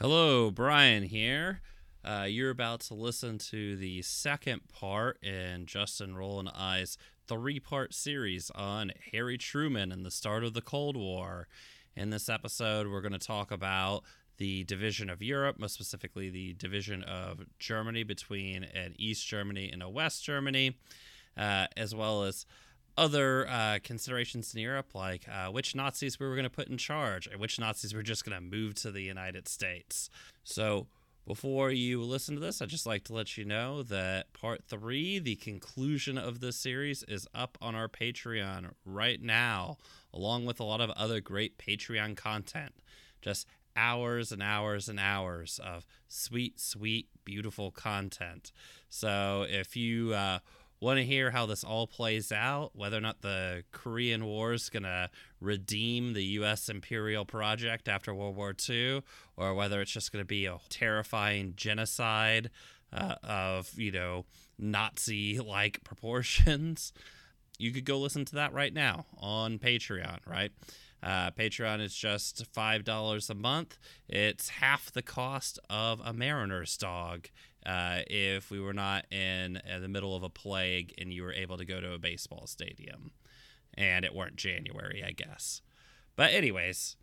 Hello, Brian here. You're about to listen to the second part in Justin Roll and I's three-part series on Harry Truman and the start of the Cold War. In this episode, we're going to talk about the division of Europe, most specifically the division of Germany between an East Germany and a West Germany, as well as other considerations in Europe, like which Nazis we were going to put in charge and which Nazis were just going to move to the United States. So before you listen to this, I'd just like to let you know that part three, the conclusion of this series, is up on our Patreon right now, along with a lot of other great Patreon content. Just hours and hours and hours of sweet, sweet, beautiful content. So if you want to hear how this all plays out, whether or not the Korean War is going to redeem the U.S. imperial project after World War II, or whether it's just going to be a terrifying genocide of, you know, Nazi-like proportions, you could go listen to that right now on Patreon, right? Patreon is just $5 a month. It's half the cost of a mariner's dog if we were not in the middle of a plague and you were able to go to a baseball stadium. And it weren't January, I guess. But anyways,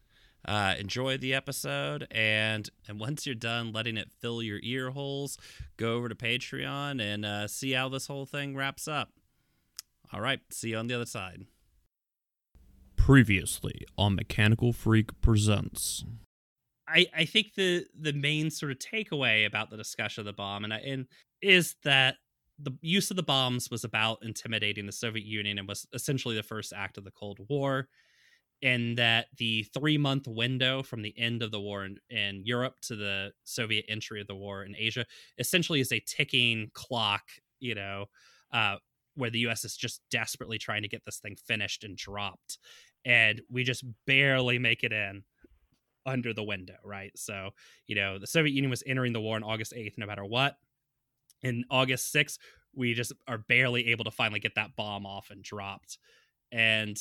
enjoy the episode. And once you're done letting it fill your ear holes, go over to Patreon and see how this whole thing wraps up. All right, see you on the other side. Previously on Mechanical Freak Presents. I think the main sort of takeaway about the discussion of the bomb and is that the use of the bombs was about intimidating the Soviet Union and was essentially the first act of the Cold War, and that the 3-month window from the end of the war in Europe to the Soviet entry of the war in Asia essentially is a ticking clock, you know, where the U.S. is just desperately trying to get this thing finished and dropped. And we just barely make it in under the window, right? So, you know, the Soviet Union was entering the war on August 8th, no matter what. In August 6th, we just are barely able to finally get that bomb off and dropped. And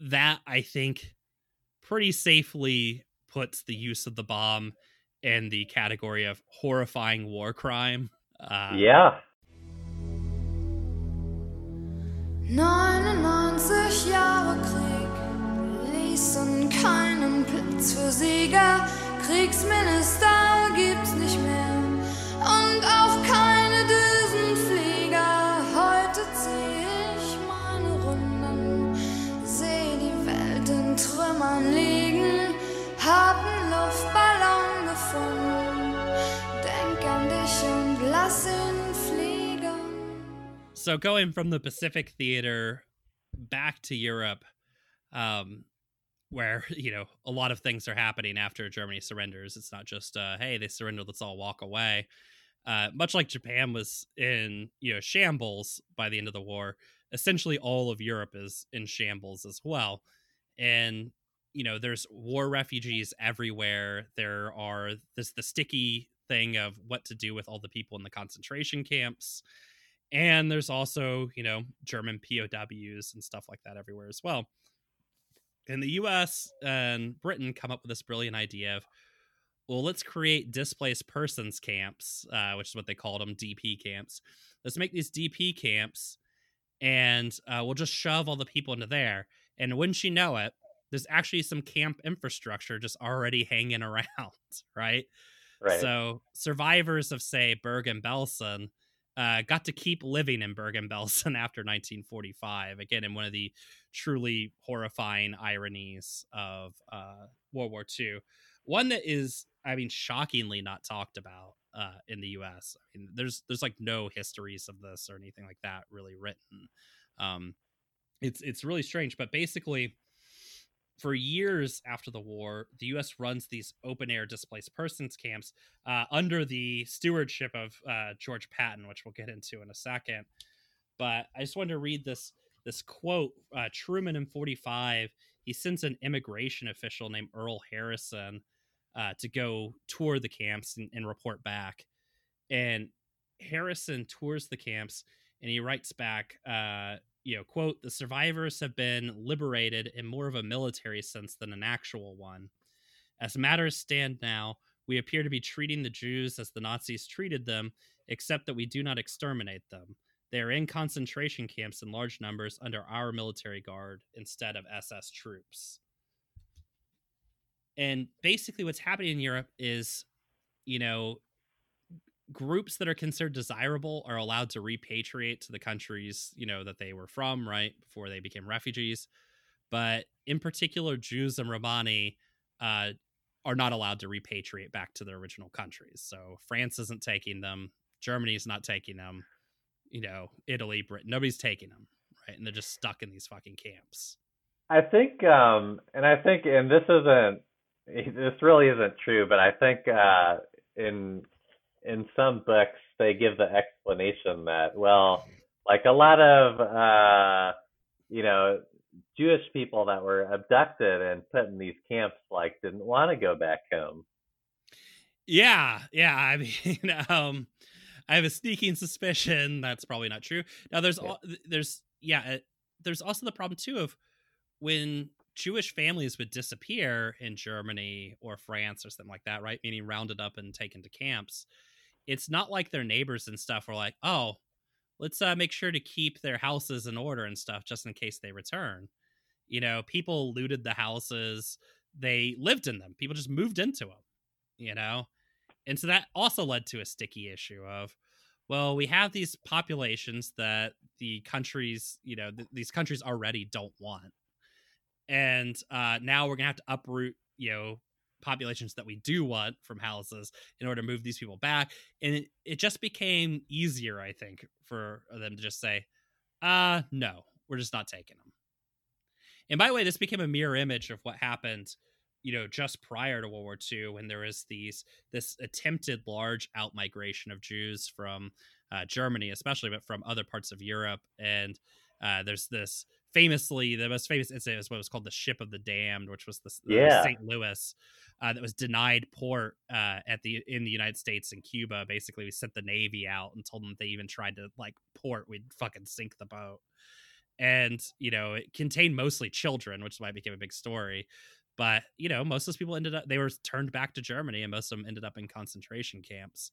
that, I think, pretty safely puts the use of the bomb in the category of horrifying war crime. Yeah. 99 Jahre Krieg ließen keinen Platz für Sieger. Kriegsminister gibt's nicht mehr und auch keine Düsenflieger. Heute zieh ich meine Runden, seh die Welt in Trümmern liegen, hab'n Luftballon gefunden, denk an dich und lass ihn. So going from the Pacific Theater back to Europe, where, you know, a lot of things are happening after Germany surrenders. It's not just, hey, they surrendered, let's all walk away. Much like Japan was in, you know, shambles by the end of the war, essentially all of Europe is in shambles as well. And, you know, there's war refugees everywhere. There's the sticky thing of what to do with all the people in the concentration camps. And there's also, you know, German POWs and stuff like that everywhere as well. And the U.S. and Britain come up with this brilliant idea of, well, let's create displaced persons camps, which is what they called them, DP camps. Let's make these DP camps, and we'll just shove all the people into there. And wouldn't you know it, there's actually some camp infrastructure just already hanging around, right? Right. So survivors of, say, Bergen-Belsen got to keep living in Bergen-Belsen after 1945, again, in one of the truly horrifying ironies of World War II. One that is, I mean, shockingly not talked about in the U.S. I mean, there's like no histories of this or anything like that really written. It's really strange, but basically, for years after the war, the U.S. runs these open-air displaced persons camps under the stewardship of George Patton, which we'll get into in a second. But I just wanted to read this quote. Truman in 45, he sends an immigration official named Earl Harrison to go tour the camps and report back. And Harrison tours the camps, and he writes back, you know, quote, the survivors have been liberated in more of a military sense than an actual one. As matters stand now, We appear to be treating the Jews as the Nazis treated them, except that we do not exterminate them. They are in concentration camps in large numbers under our military guard instead of SS troops. And basically what's happening in Europe is, you know, groups that are considered desirable are allowed to repatriate to the countries, you know, that they were from, right, before they became refugees. But in particular, Jews and Romani are not allowed to repatriate back to their original countries. So France isn't taking them. Germany's not taking them. You know, Italy, Britain, nobody's taking them, right? And they're just stuck in these fucking camps. I think, and this really isn't true, but I think in some books they give the explanation that, well, like a lot of, you know, Jewish people that were abducted and put in these camps, like, didn't want to go back home. Yeah. I mean, I have a sneaking suspicion that's probably not true. Now, there's also the problem too of when Jewish families would disappear in Germany or France or something like that, right? Meaning rounded up and taken to camps. It's not like their neighbors and stuff were like, oh, let's make sure to keep their houses in order and stuff just in case they return. You know, people looted the houses. They lived in them. People just moved into them, you know? And so that also led to a sticky issue of, well, we have these populations that the countries, you know, these countries already don't want. And now we're going to have to uproot, you know, populations that we do want from houses in order to move these people back. And it just became easier, I think, for them to just say, no, we're just not taking them. And by the way, this became a mirror image of what happened, you know, just prior to World War II, when there was this attempted large out-migration of Jews from Germany, especially, but from other parts of Europe. And there's this famously, the most famous incident is what was called the Ship of the Damned, which was the St. Louis that was denied port in the United States and Cuba. Basically, we sent the Navy out and told them if they even tried to, like, port, we'd fucking sink the boat. And, you know, it contained mostly children, which is why it became a big story. But, you know, most of those people they were turned back to Germany, and most of them ended up in concentration camps.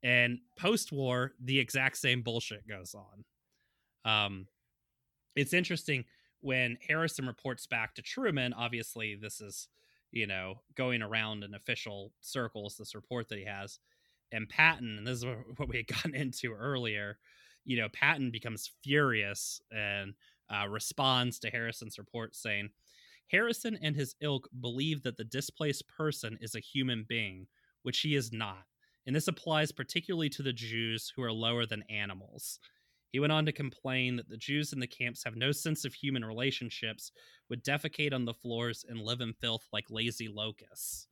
And post-war, the exact same bullshit goes on. It's interesting when Harrison reports back to Truman. Obviously, this is, you know, going around in official circles, this report that he has. And Patton, and this is what we had gotten into earlier, you know, Patton becomes furious and responds to Harrison's report saying, Harrison and his ilk believe that the displaced person is a human being, which he is not. And this applies particularly to the Jews, who are lower than animals. He went on to complain that the Jews in the camps have no sense of human relationships, would defecate on the floors, and live in filth like lazy locusts.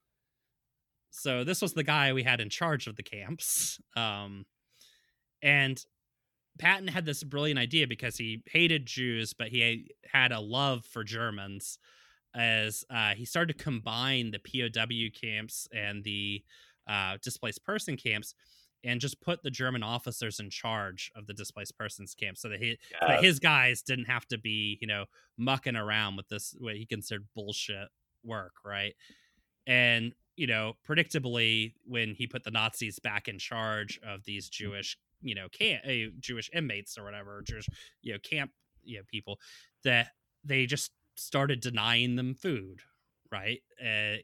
So this was the guy we had in charge of the camps. And Patton had this brilliant idea, because he hated Jews, but he had a love for Germans, as he started to combine the POW camps and the displaced person camps, and just put the German officers in charge of the displaced persons camp, so that his guys didn't have to be, you know, mucking around with this, what he considered bullshit work, right? And, you know, predictably, when he put the Nazis back in charge of these Jewish, you know, Jewish inmates or whatever, Jewish, you know, camp, you know, people, that they just started denying them food, right?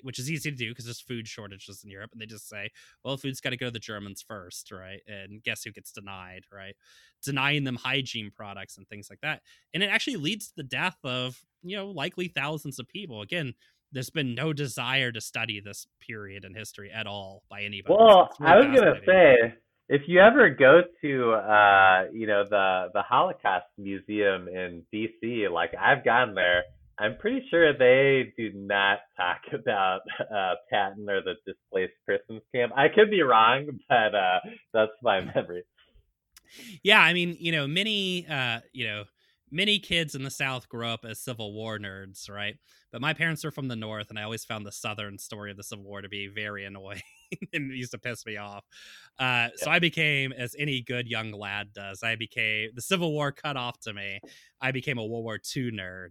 Which is easy to do because there's food shortages in Europe, and they just say, well, food's got to go to the Germans first, right? And guess who gets denied, right? Denying them hygiene products and things like that. And it actually leads to the death of, you know, likely thousands of people. Again, there's been no desire to study this period in history at all by anybody. Well, I was going to say, if you ever go to, you know, the Holocaust Museum in D.C., like, I've gone there, I'm pretty sure they do not talk about Patton or the displaced persons camp. I could be wrong, but that's my memory. Yeah, I mean, you know, many kids in the South grow up as Civil War nerds, right? But my parents are from the North, and I always found the Southern story of the Civil War to be very annoying. And it used to piss me off. So I became, as any good young lad does, the Civil War cut off to me. I became a World War II nerd.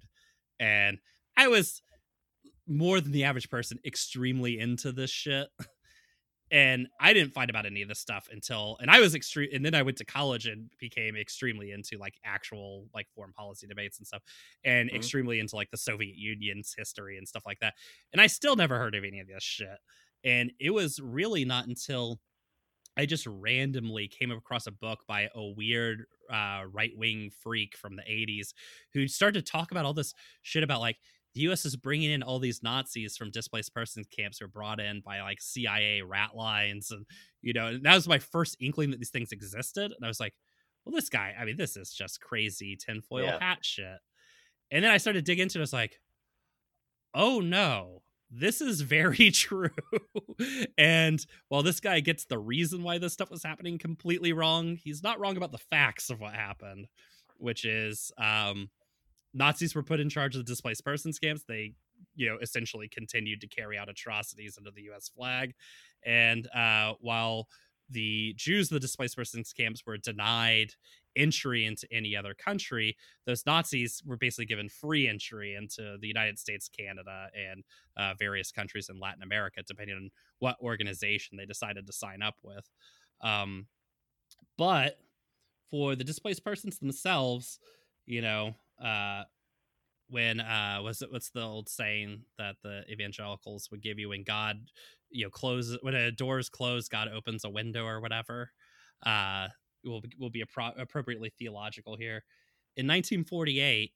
And I was, more than the average person, extremely into this shit. And I didn't find about any of this stuff until, and I was extreme. And then I went to college and became extremely into like actual like foreign policy debates and stuff, and mm-hmm. extremely into like the Soviet Union's history and stuff like that. And I still never heard of any of this shit. And it was really not until I just randomly came across a book by a weird right-wing freak from the 80s who started to talk about all this shit about like, the U.S. is bringing in all these Nazis from displaced persons camps who are brought in by like CIA rat lines. And, you know, and that was my first inkling that these things existed. And I was like, well, this guy, I mean, this is just crazy tinfoil hat shit. And then I started digging into it. I was like, oh, no, this is very true. And while this guy gets the reason why this stuff was happening completely wrong, he's not wrong about the facts of what happened, which is, Nazis were put in charge of the displaced persons camps. They, you know, essentially continued to carry out atrocities under the U.S. flag. And while the Jews of the displaced persons camps were denied entry into any other country, those Nazis were basically given free entry into the United States, Canada, and various countries in Latin America, depending on what organization they decided to sign up with. But for the displaced persons themselves, you know, what's the old saying that the evangelicals would give you? When God, you know, closes, when a door is closed, God opens a window or whatever. Will be appropriately theological here. In 1948,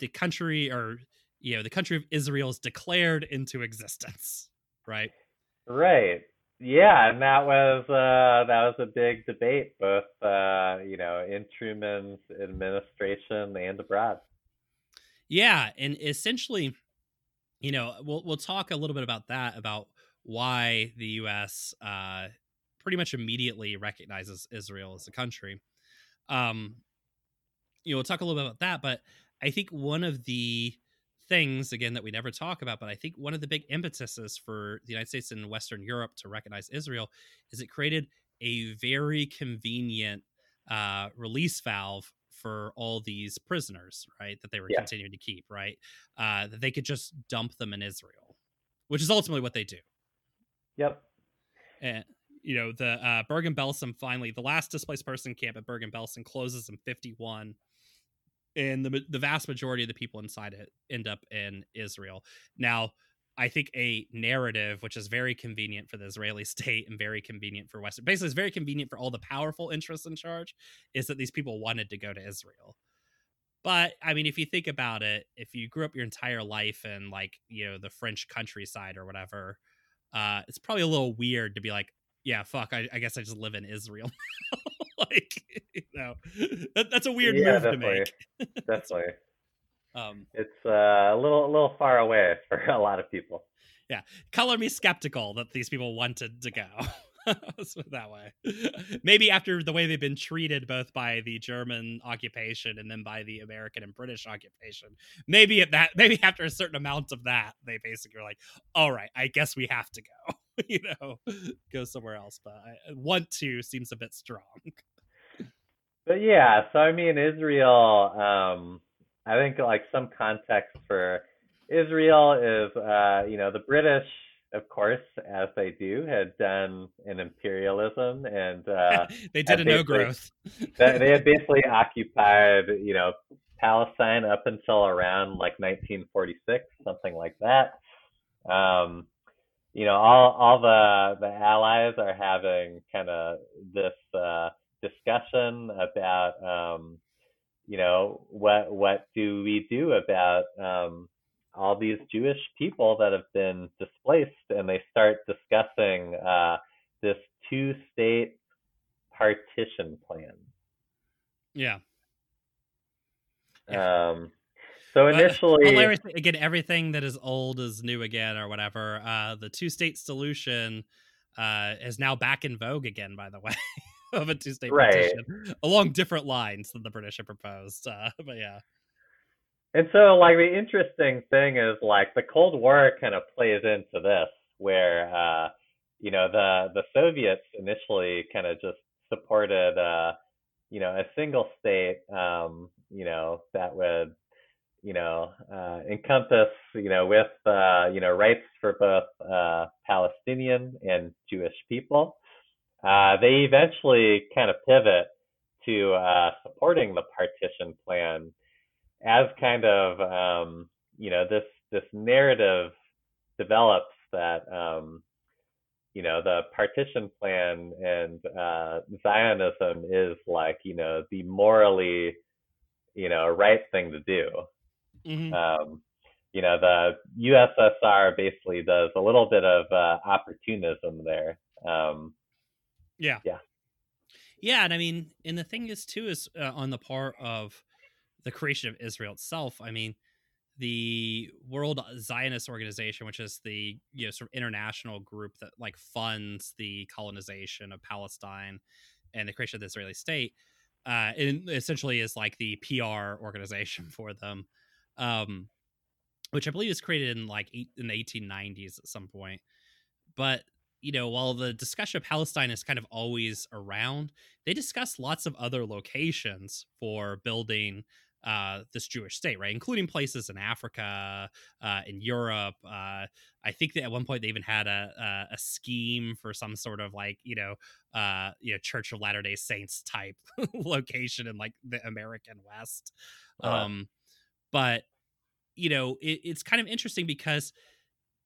the country of Israel is declared into existence. Right. Yeah, and that was a big debate, both in Truman's administration and abroad. Yeah, and essentially, you know, we'll talk a little bit about that, about why the U.S. Pretty much immediately recognizes Israel as a country. We'll talk a little bit about that, but I think one of the things again that we never talk about, but I think one of the big impetuses for the United States and Western Europe to recognize Israel is it created a very convenient release valve for all these prisoners, right? That they were continuing to keep, right? That they could just dump them in Israel, which is ultimately what they do. Yep. And you know, the Bergen-Belsen, finally, the last displaced person camp at Bergen-Belsen closes in 1951. And the vast majority of the people inside it end up in Israel. Now, I think a narrative, which is very convenient for the Israeli state and very convenient for Western, basically it's very convenient for all the powerful interests in charge, is that these people wanted to go to Israel. But, I mean, if you think about it, if you grew up your entire life in, like, you know, the French countryside or whatever, it's probably a little weird to be like, yeah, fuck, I guess I just live in Israel. Like, you know, that's a weird move to make. Definitely. It's a little far away for a lot of people. Yeah. Color me skeptical that these people wanted to go. So that way. Maybe after the way they've been treated both by the German occupation and then by the American and British occupation. Maybe after a certain amount of that, they basically are like, all right, I guess we have to go. You know, go somewhere else, but I want to seems a bit strong. But yeah, so I mean, Israel, I think like some context for Israel is, the British, of course, as they do, had done an imperialism and they did a no growth. They had basically occupied, you know, Palestine up until around like 1946, something like that. You know, all the allies are having kind of this discussion about, you know, what do we do about all these Jewish people that have been displaced, and they start discussing this two-state partition plan. Yeah. So initially, again, everything that is old is new again, or whatever. The two-state solution is now back in vogue again, by the way, of a two-state partition along different lines than the British had proposed. But yeah. And so, like, the interesting thing is, like, the Cold War kind of plays into this, where the Soviets initially kind of just supported a single state, that would encompass, with, rights for both Palestinian and Jewish people. They eventually kind of pivot to supporting the partition plan as kind of, this narrative develops that, the partition plan and Zionism is like, the morally, right thing to do. Mm-hmm. The USSR basically does a little bit of opportunism there. Yeah. And I mean, and the thing is, too, is on the part of the creation of Israel itself, I mean, the World Zionist Organization, which is the sort of international group that like funds the colonization of Palestine and the creation of the Israeli state, it essentially is like the PR organization for them, which I believe is created in in the 1890s at some point. But while the discussion of Palestine is kind of always around, they discuss lots of other locations for building this Jewish state, right? Including places in Africa, in Europe. I think that at one point they even had a scheme for some sort of Church of Latter-day Saints type location in like the American West. But, it's kind of interesting because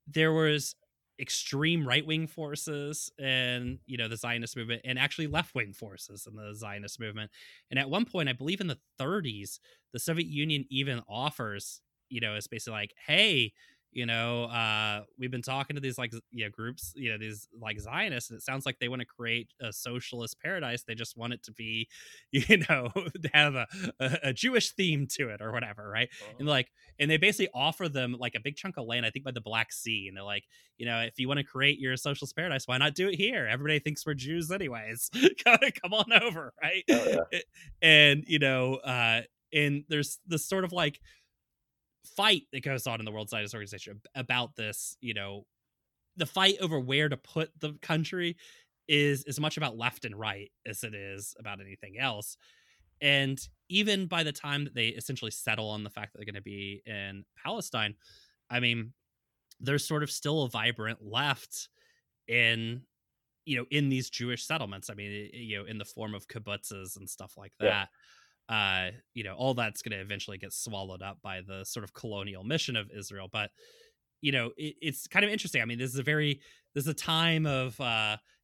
there was extreme right-wing forces and the Zionist movement, and actually left-wing forces in the Zionist movement. And at one point, I believe in the 30s, the Soviet Union even offers, it's basically like, hey, we've been talking to these groups, these like Zionists, and it sounds like they want to create a socialist paradise. They just want it to be, to have a Jewish theme to it or whatever, right? Oh. And they basically offer them like a big chunk of land, I think by the Black Sea, and they're like, if you want to create your socialist paradise, why not do it here? Everybody thinks we're Jews anyways. Come on over, right? Oh, yeah. And and there's this sort of like fight that goes on in the World Zionist Organization about this, the fight over where to put the country is as much about left and right as it is about anything else. And even by the time that they essentially settle on the fact that they're going to be in Palestine, I mean, there's sort of still a vibrant left in, in these Jewish settlements. I mean, in the form of kibbutzes and stuff like that. Yeah. All that's going to eventually get swallowed up by the sort of colonial mission of Israel. But, it's kind of interesting. I mean, this is a time of,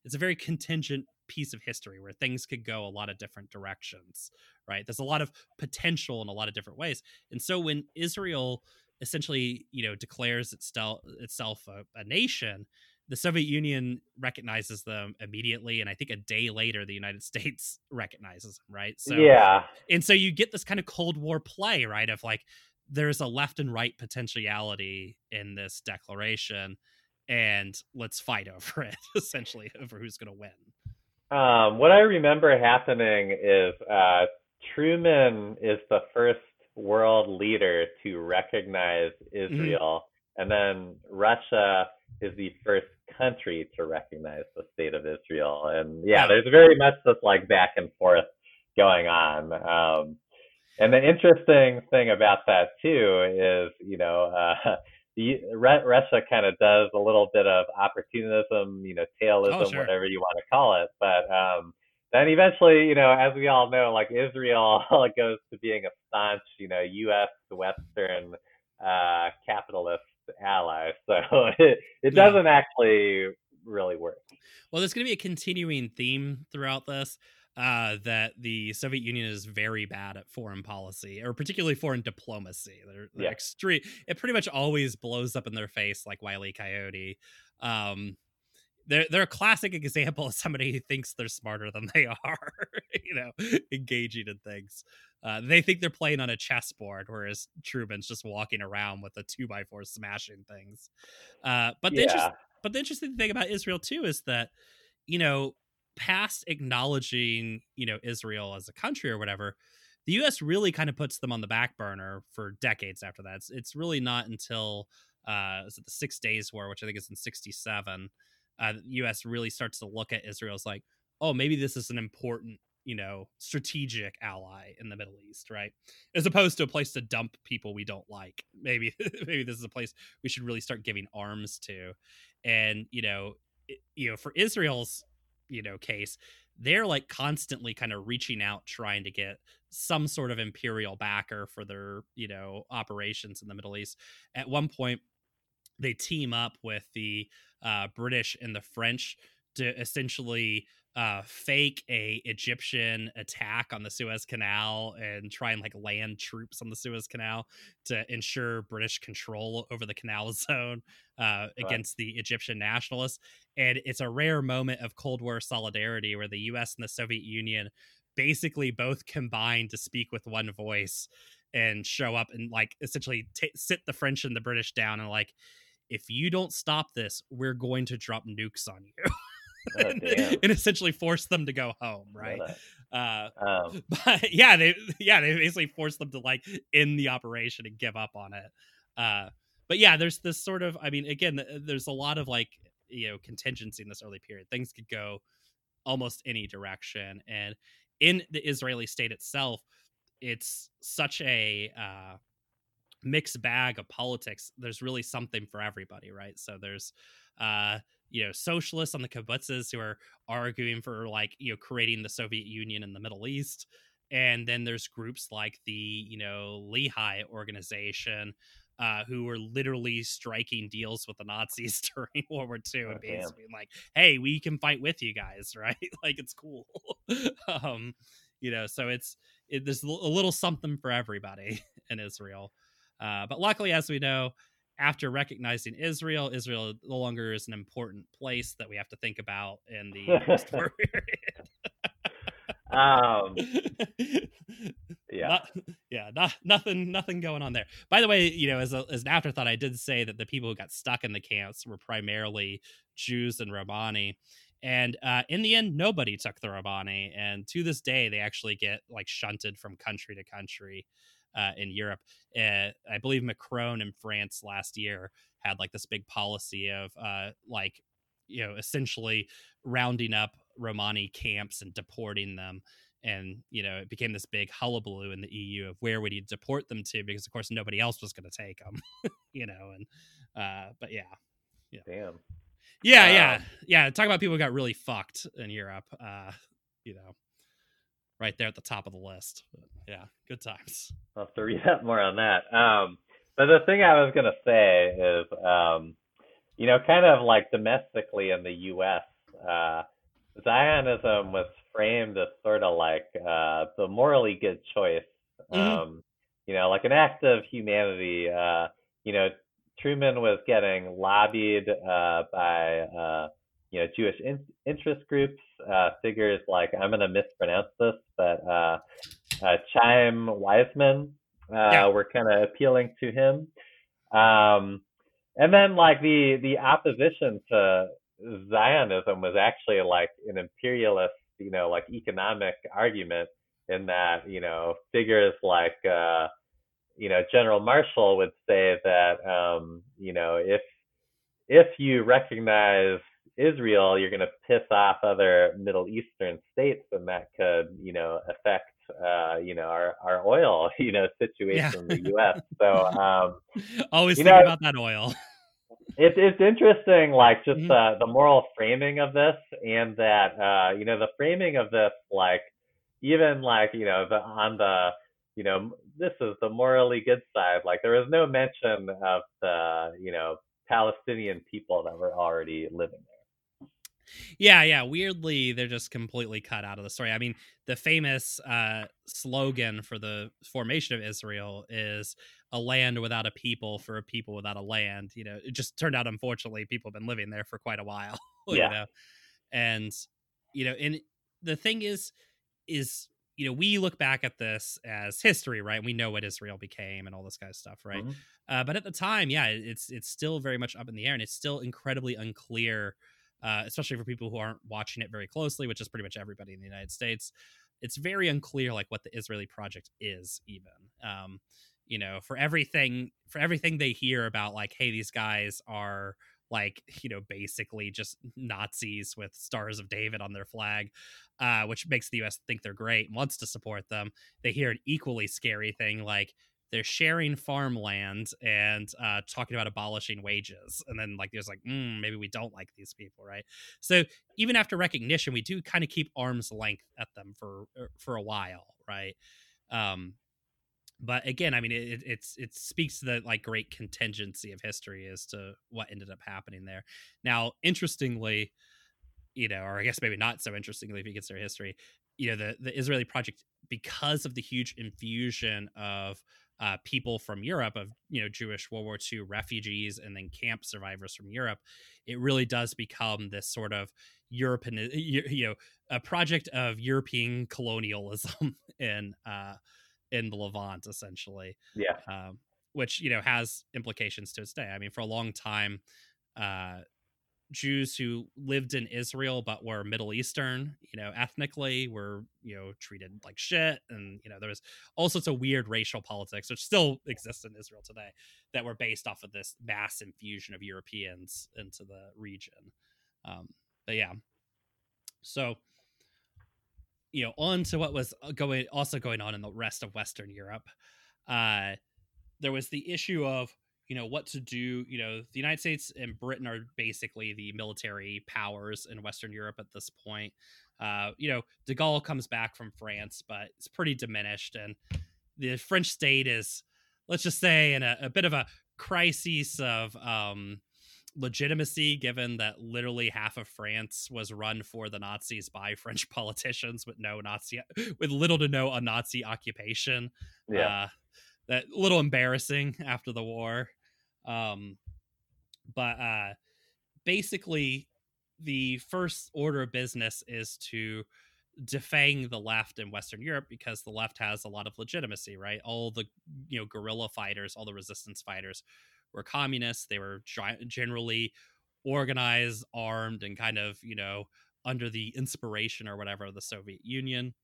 it's a very contingent piece of history where things could go a lot of different directions, right? There's a lot of potential in a lot of different ways. And so when Israel essentially, declares itself a nation, the Soviet Union recognizes them immediately, and I think a day later, the United States recognizes them, right? So, yeah. And so you get this kind of Cold War play, right, of like there's a left and right potentiality in this declaration, and let's fight over it, essentially, over who's going to win. What I remember happening is Truman is the first world leader to recognize Israel, mm-hmm. and then Russia is the first country to recognize the state of Israel. And yeah, there's very much this like back and forth going on. And the interesting thing about that too is, Russia kind of does a little bit of opportunism, tailism, oh, sure. whatever you want to call it. But then eventually, as we all know, like Israel goes to being a staunch, U.S. Western capitalist ally, so it doesn't actually really work. Well, there's going to be a continuing theme throughout this that the Soviet Union is very bad at foreign policy, or particularly foreign diplomacy. They're extreme. It pretty much always blows up in their face like Wile E. Coyote. They're a classic example of somebody who thinks they're smarter than they are, engaging in things. They think they're playing on a chessboard, whereas Truman's just walking around with a 2x4 smashing things. But the interesting thing about Israel, too, is that, past acknowledging, Israel as a country or whatever, the U.S. really kind of puts them on the back burner for decades after that. It's really not until the 6 Days War, which I think is in 67, the U.S. really starts to look at Israel as like, oh, maybe this is an important you know, strategic ally in the Middle East, right? As opposed to a place to dump people we don't like. Maybe this is a place we should really start giving arms to. And, for Israel's, case, they're like constantly kind of reaching out, trying to get some sort of imperial backer for their, operations in the Middle East. At one point, they team up with the British and the French to essentially fake a Egyptian attack on the Suez Canal and try and like land troops on the Suez Canal to ensure British control over the canal zone against the Egyptian nationalists. And it's a rare moment of Cold War solidarity where the US and the Soviet Union basically both combine to speak with one voice and show up and like essentially sit the French and the British down and like, if you don't stop this, we're going to drop nukes on you. And essentially force them to go home, right? But they basically force them to like end the operation and give up on it. But yeah, there's this sort of, there's a lot of like contingency in this early period. Things could go almost any direction, and in the Israeli state itself, it's such a mixed bag of politics. There's really something for everybody, right? So there's socialists on the kibbutzes who are arguing for like, creating the Soviet Union in the Middle East. And then there's groups like the, Lehigh organization who were literally striking deals with the Nazis during World War II and basically like, hey, we can fight with you guys. Right. Like, it's cool. So there's a little something for everybody in Israel. But luckily, as we know, after recognizing Israel no longer is an important place that we have to think about in the post-war period. Nothing going on there. By the way, as an afterthought, I did say that the people who got stuck in the camps were primarily Jews and Romani. And in the end, nobody took the Romani. And to this day, they actually get like shunted from country to country. In Europe, I believe Macron in France last year had like this big policy of essentially rounding up Romani camps and deporting them. And, it became this big hullabaloo in the EU of where would you deport them to? Because, of course, nobody else was going to take them, but yeah. Damn. Yeah. Yeah. Talk about people who got really fucked in Europe, right there at the top of the list. Yeah, good times. I'll have to read up more on that. But the thing I was going to say is, kind of like domestically in the U.S., Zionism was framed as sort of like the morally good choice, like an act of humanity. Truman was getting lobbied by... Jewish interest groups, figures like, I'm going to mispronounce this, but Chaim Weizmann were kind of appealing to him. And then like the opposition to Zionism was actually like an imperialist, like economic argument in that, figures like, General Marshall would say that, if you recognize Israel, you're going to piss off other Middle Eastern states, and that could, affect, our oil, situation in the U.S. So, always think about that oil. It's interesting, like just the moral framing of this, and that, the framing of this, like even like, this is the morally good side. Like there is no mention of the, Palestinian people that were already living there. Yeah. Weirdly, they're just completely cut out of the story. I mean, the famous slogan for the formation of Israel is a land without a people for a people without a land. It just turned out, unfortunately, people have been living there for quite a while. And, and the thing is, we look back at this as history, right? We know what Israel became and all this kind of stuff, right? But at the time, it's still very much up in the air, and it's still incredibly unclear. Especially for people who aren't watching it very closely, which is pretty much everybody in the United States, it's very unclear like what the Israeli project is even. For everything they hear about, like, hey, these guys are like, you know, basically just Nazis with Stars of David on their flag, which makes the U.S. think they're great and wants to support them. They hear an equally scary thing like they're sharing farmland and talking about abolishing wages. And then like there's like, maybe we don't like these people, right? So even after recognition, we do kind of keep arm's length at them for a while, right? But again, I mean, it speaks to the like great contingency of history as to what ended up happening there. Now, interestingly, you know, or I guess maybe not so interestingly if you consider history, you know, the Israeli project, because of the huge infusion of people from Europe, of, you know, Jewish World War II refugees and then camp survivors from Europe, it really does become this sort of European, you know, a project of European colonialism in the Levant, essentially. Yeah. Which, you know, has implications to its day. I mean, for a long time, Jews who lived in Israel but were Middle Eastern, you know, ethnically, were, you know, treated like shit. And, you know, there was all sorts of weird racial politics, which still exist in Israel today, that were based off of this mass infusion of Europeans into the region. But yeah. So, you know, on to what was going on in the rest of Western Europe. There was the issue of, you know, what to do. You know, the United States and Britain are basically the military powers in Western Europe at this point. You know, de Gaulle comes back from France, but it's pretty diminished. And the French state is, let's just say, in a bit of a crisis of legitimacy, given that literally half of France was run for the Nazis by French politicians with little to no a Nazi occupation. Yeah, that little embarrassing after the war. But basically, the first order of business is to defang the left in Western Europe, because the left has a lot of legitimacy, right? All the, you know, guerrilla fighters, all the resistance fighters were communists. They were generally organized, armed, and kind of, you know, under the inspiration or whatever of the Soviet Union.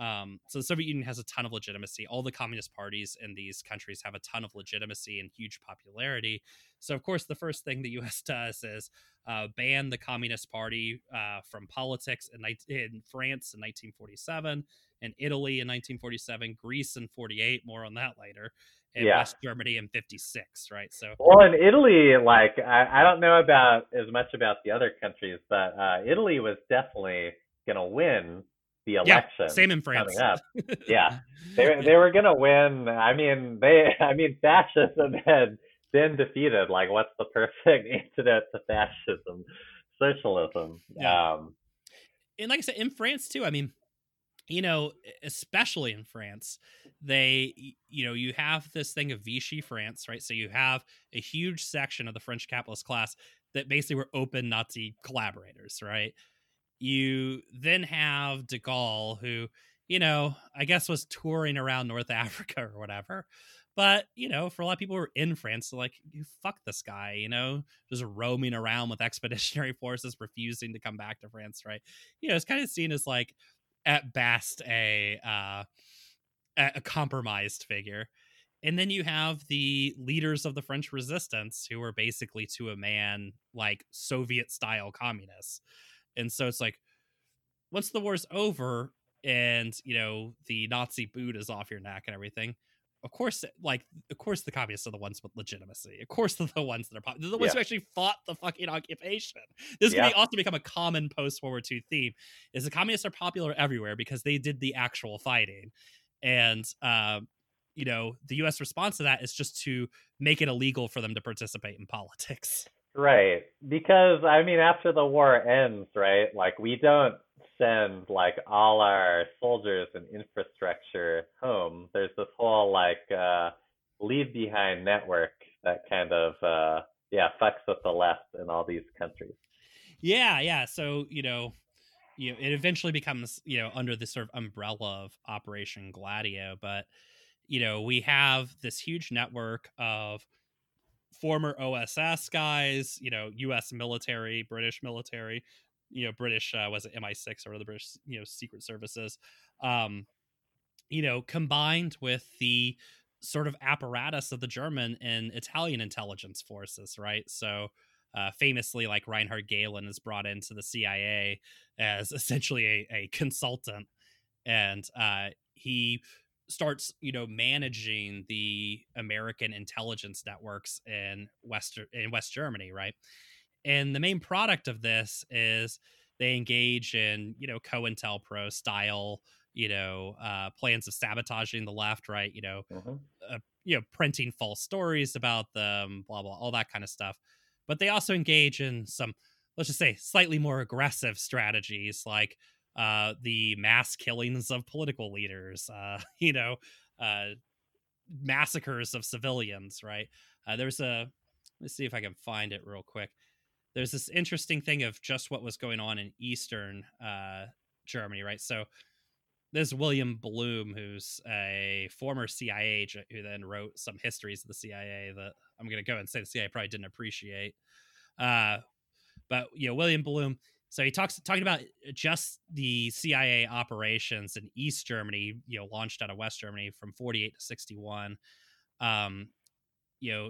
So the Soviet Union has a ton of legitimacy. All the communist parties in these countries have a ton of legitimacy and huge popularity. So, of course, the first thing the U.S. does is ban the Communist Party from politics in France in 1947, in Italy in 1947, Greece in 48, more on that later, and yeah, West Germany in 56, right? So, well, in Italy, like, I don't know about as much about the other countries, but Italy was definitely going to win the election. Yeah, same in France. Yeah, they were going to win. I mean, fascism had been defeated. Like, what's the perfect antidote to fascism? Socialism. Yeah. And like I said, in France too, I mean, you know, especially in France, they, you know, you have this thing of Vichy France, right? So you have a huge section of the French capitalist class that basically were open Nazi collaborators, right? You then have de Gaulle, who, you know, I guess was touring around North Africa or whatever. But, you know, for a lot of people who were in France, they're like, fuck this guy, you know, just roaming around with expeditionary forces, refusing to come back to France, right? You know, it's kind of seen as like, at best, a compromised figure. And then you have the leaders of the French resistance, who were basically, to a man, like Soviet-style communists. And so it's like, once the war's over and, you know, the Nazi boot is off your neck and everything, of course, the communists are the ones with legitimacy. Of course, they're the ones that are popular. They're the ones who actually fought the fucking occupation. This is going to also become a common post-World War II theme, is the communists are popular everywhere because they did the actual fighting. And, you know, the U.S. response to that is just to make it illegal for them to participate in politics. Right. Because, I mean, after the war ends, right, like, we don't send like all our soldiers and infrastructure home. There's this whole like leave behind network that kind of fucks with the left in all these countries. Yeah. So, you know, it eventually becomes, you know, under this sort of umbrella of Operation Gladio. But, you know, we have this huge network of former OSS guys, you know, U.S. military, British military, you know, British, was it MI6 or the British, you know, secret services, you know, combined with the sort of apparatus of the German and Italian intelligence forces, right? So Famously, like Reinhard Gehlen is brought into the CIA as essentially a consultant, and he starts, managing the American intelligence networks in West Germany, right? And the main product of this is they engage in, COINTELPRO style, plans of sabotaging the left, right? Printing false stories about them, blah, blah, all that kind of stuff. But they also engage in some, let's just say, slightly more aggressive strategies, like the mass killings of political leaders, massacres of civilians, right? Let's see if I can find it real quick. There's this interesting thing of just what was going on in Eastern Germany, right? So there's William Bloom, who's a former CIA agent who then wrote some histories of the CIA that I'm going to go and say the CIA probably didn't appreciate. But William Bloom, so he talking about just the CIA operations in East Germany, launched out of West Germany from 48 to 61.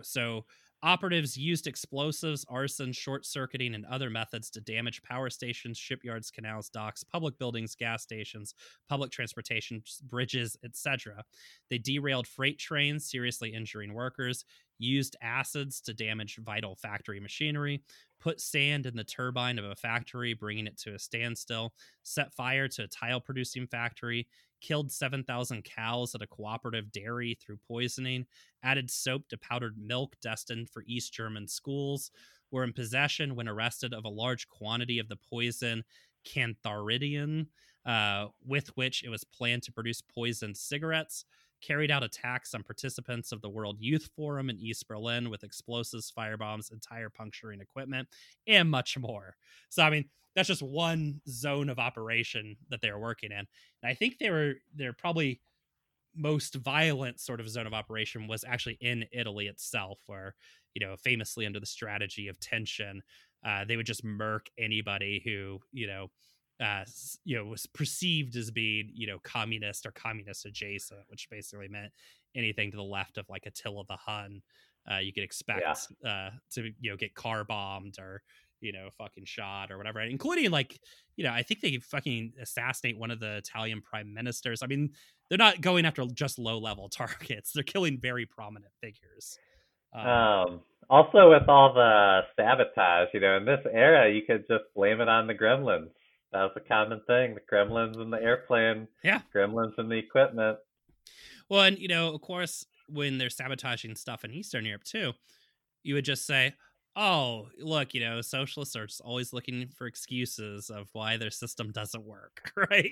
So operatives used explosives, arson, short-circuiting, and other methods to damage power stations, shipyards, canals, docks, public buildings, gas stations, public transportation, bridges, etc. They derailed freight trains, seriously injuring workers, used acids to damage vital factory machinery, put sand in the turbine of a factory, bringing it to a standstill, set fire to a tile-producing factory, killed 7,000 cows at a cooperative dairy through poisoning, added soap to powdered milk destined for East German schools, were in possession when arrested of a large quantity of the poison cantharidion, with which it was planned to produce poisoned cigarettes, carried out attacks on participants of the World Youth Forum in East Berlin with explosives, firebombs, and tire puncturing equipment, and much more. So, that's just one zone of operation that they were working in. And I think their probably most violent sort of zone of operation was actually in Italy itself, where, famously under the strategy of tension, they would just murk anybody who, was perceived as being, communist or communist adjacent, which basically meant anything to the left of like Attila the Hun. You could expect to, get car bombed or, fucking shot or whatever, including like, I think they fucking assassinate one of the Italian prime ministers. They're not going after just low level targets. They're killing very prominent figures. Also with all the sabotage, in this era, you could just blame it on the gremlins. That was a common thing. The gremlins in the airplane. Yeah. Gremlins in the equipment. Well, and, of course, when they're sabotaging stuff in Eastern Europe too, you would just say, oh, look, socialists are just always looking for excuses of why their system doesn't work, right?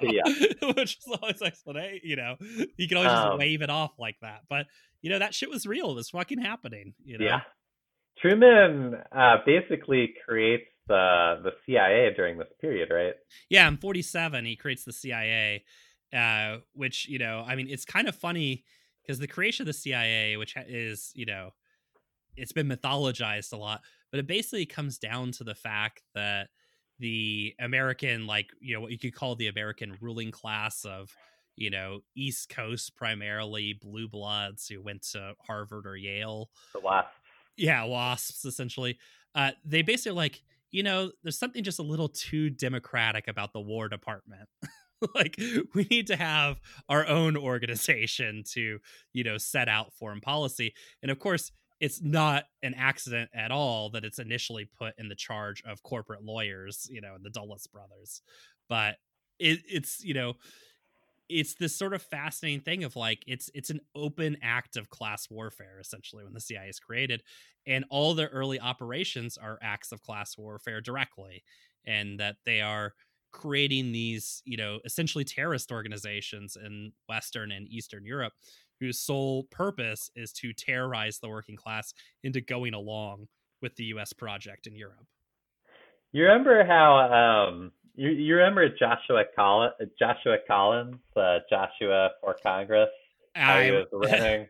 Yeah. Which is always explanation, You can always just wave it off like that. But, that shit was real. It was fucking happening, Yeah. Truman basically creates the CIA during this period, right? Yeah, in 47, he creates the CIA, which, it's kind of funny because the creation of the CIA, which is, it's been mythologized a lot, but it basically comes down to the fact that the American, what you could call the American ruling class of, East Coast, primarily blue bloods who went to Harvard or Yale. The WASPs. Yeah, WASPs, essentially. They basically there's something just a little too democratic about the War Department. We need to have our own organization to, set out foreign policy. And of course, it's not an accident at all that it's initially put in the charge of corporate lawyers, the Dulles brothers. But it's this sort of fascinating thing of it's an open act of class warfare, essentially, when the CIA is created. And all their early operations are acts of class warfare directly, and that they are creating these, essentially terrorist organizations in Western and Eastern Europe, whose sole purpose is to terrorize the working class into going along with the U.S. project in Europe. You remember how you remember Joshua Collins, Joshua for Congress? I was running.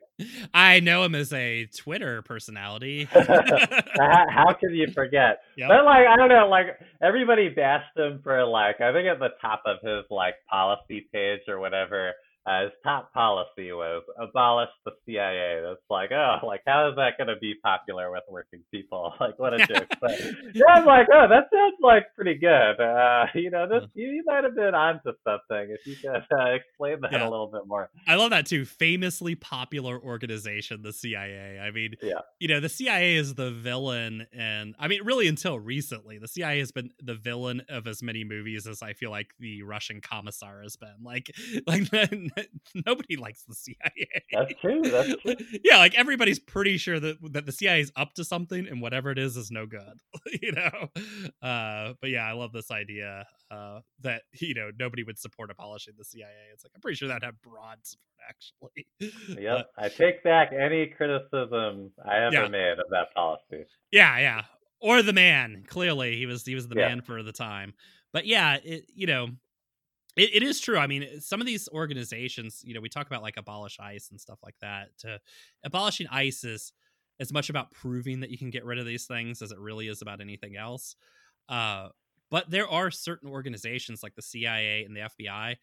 I know him as a Twitter personality. How could you forget? Yep. But I don't know, everybody bashed him for I think at the top of his policy page or whatever. His top policy was abolish the CIA. That's like, oh, like how is that going to be popular with working people? Like, what a joke. But yeah, I'm like, oh, that sounds like pretty good. You know, this you might have been onto something if you could explain that a little bit more. I love that too. Famously popular organization, the CIA. I mean, you know, the CIA is the villain, and I mean, really until recently, the CIA has been the villain of as many movies as I feel like the Russian commissar has been. Like then. Nobody likes the CIA. That's true. That's true. Yeah, like everybody's pretty sure that the CIA is up to something, and whatever it is no good. You know. But yeah, I love this idea that you know nobody would support abolishing the CIA. It's like I'm pretty sure that'd have broad support actually. Yep, I take back any criticism I ever made of that policy. Yeah, yeah. Or the man. Clearly, he was the man for the time. But yeah, It is true. I mean, some of these organizations, you know, we talk about like abolish ICE and stuff like that. Abolishing ICE is as much about proving that you can get rid of these things as it really is about anything else. But there are certain organizations like the CIA and the FBI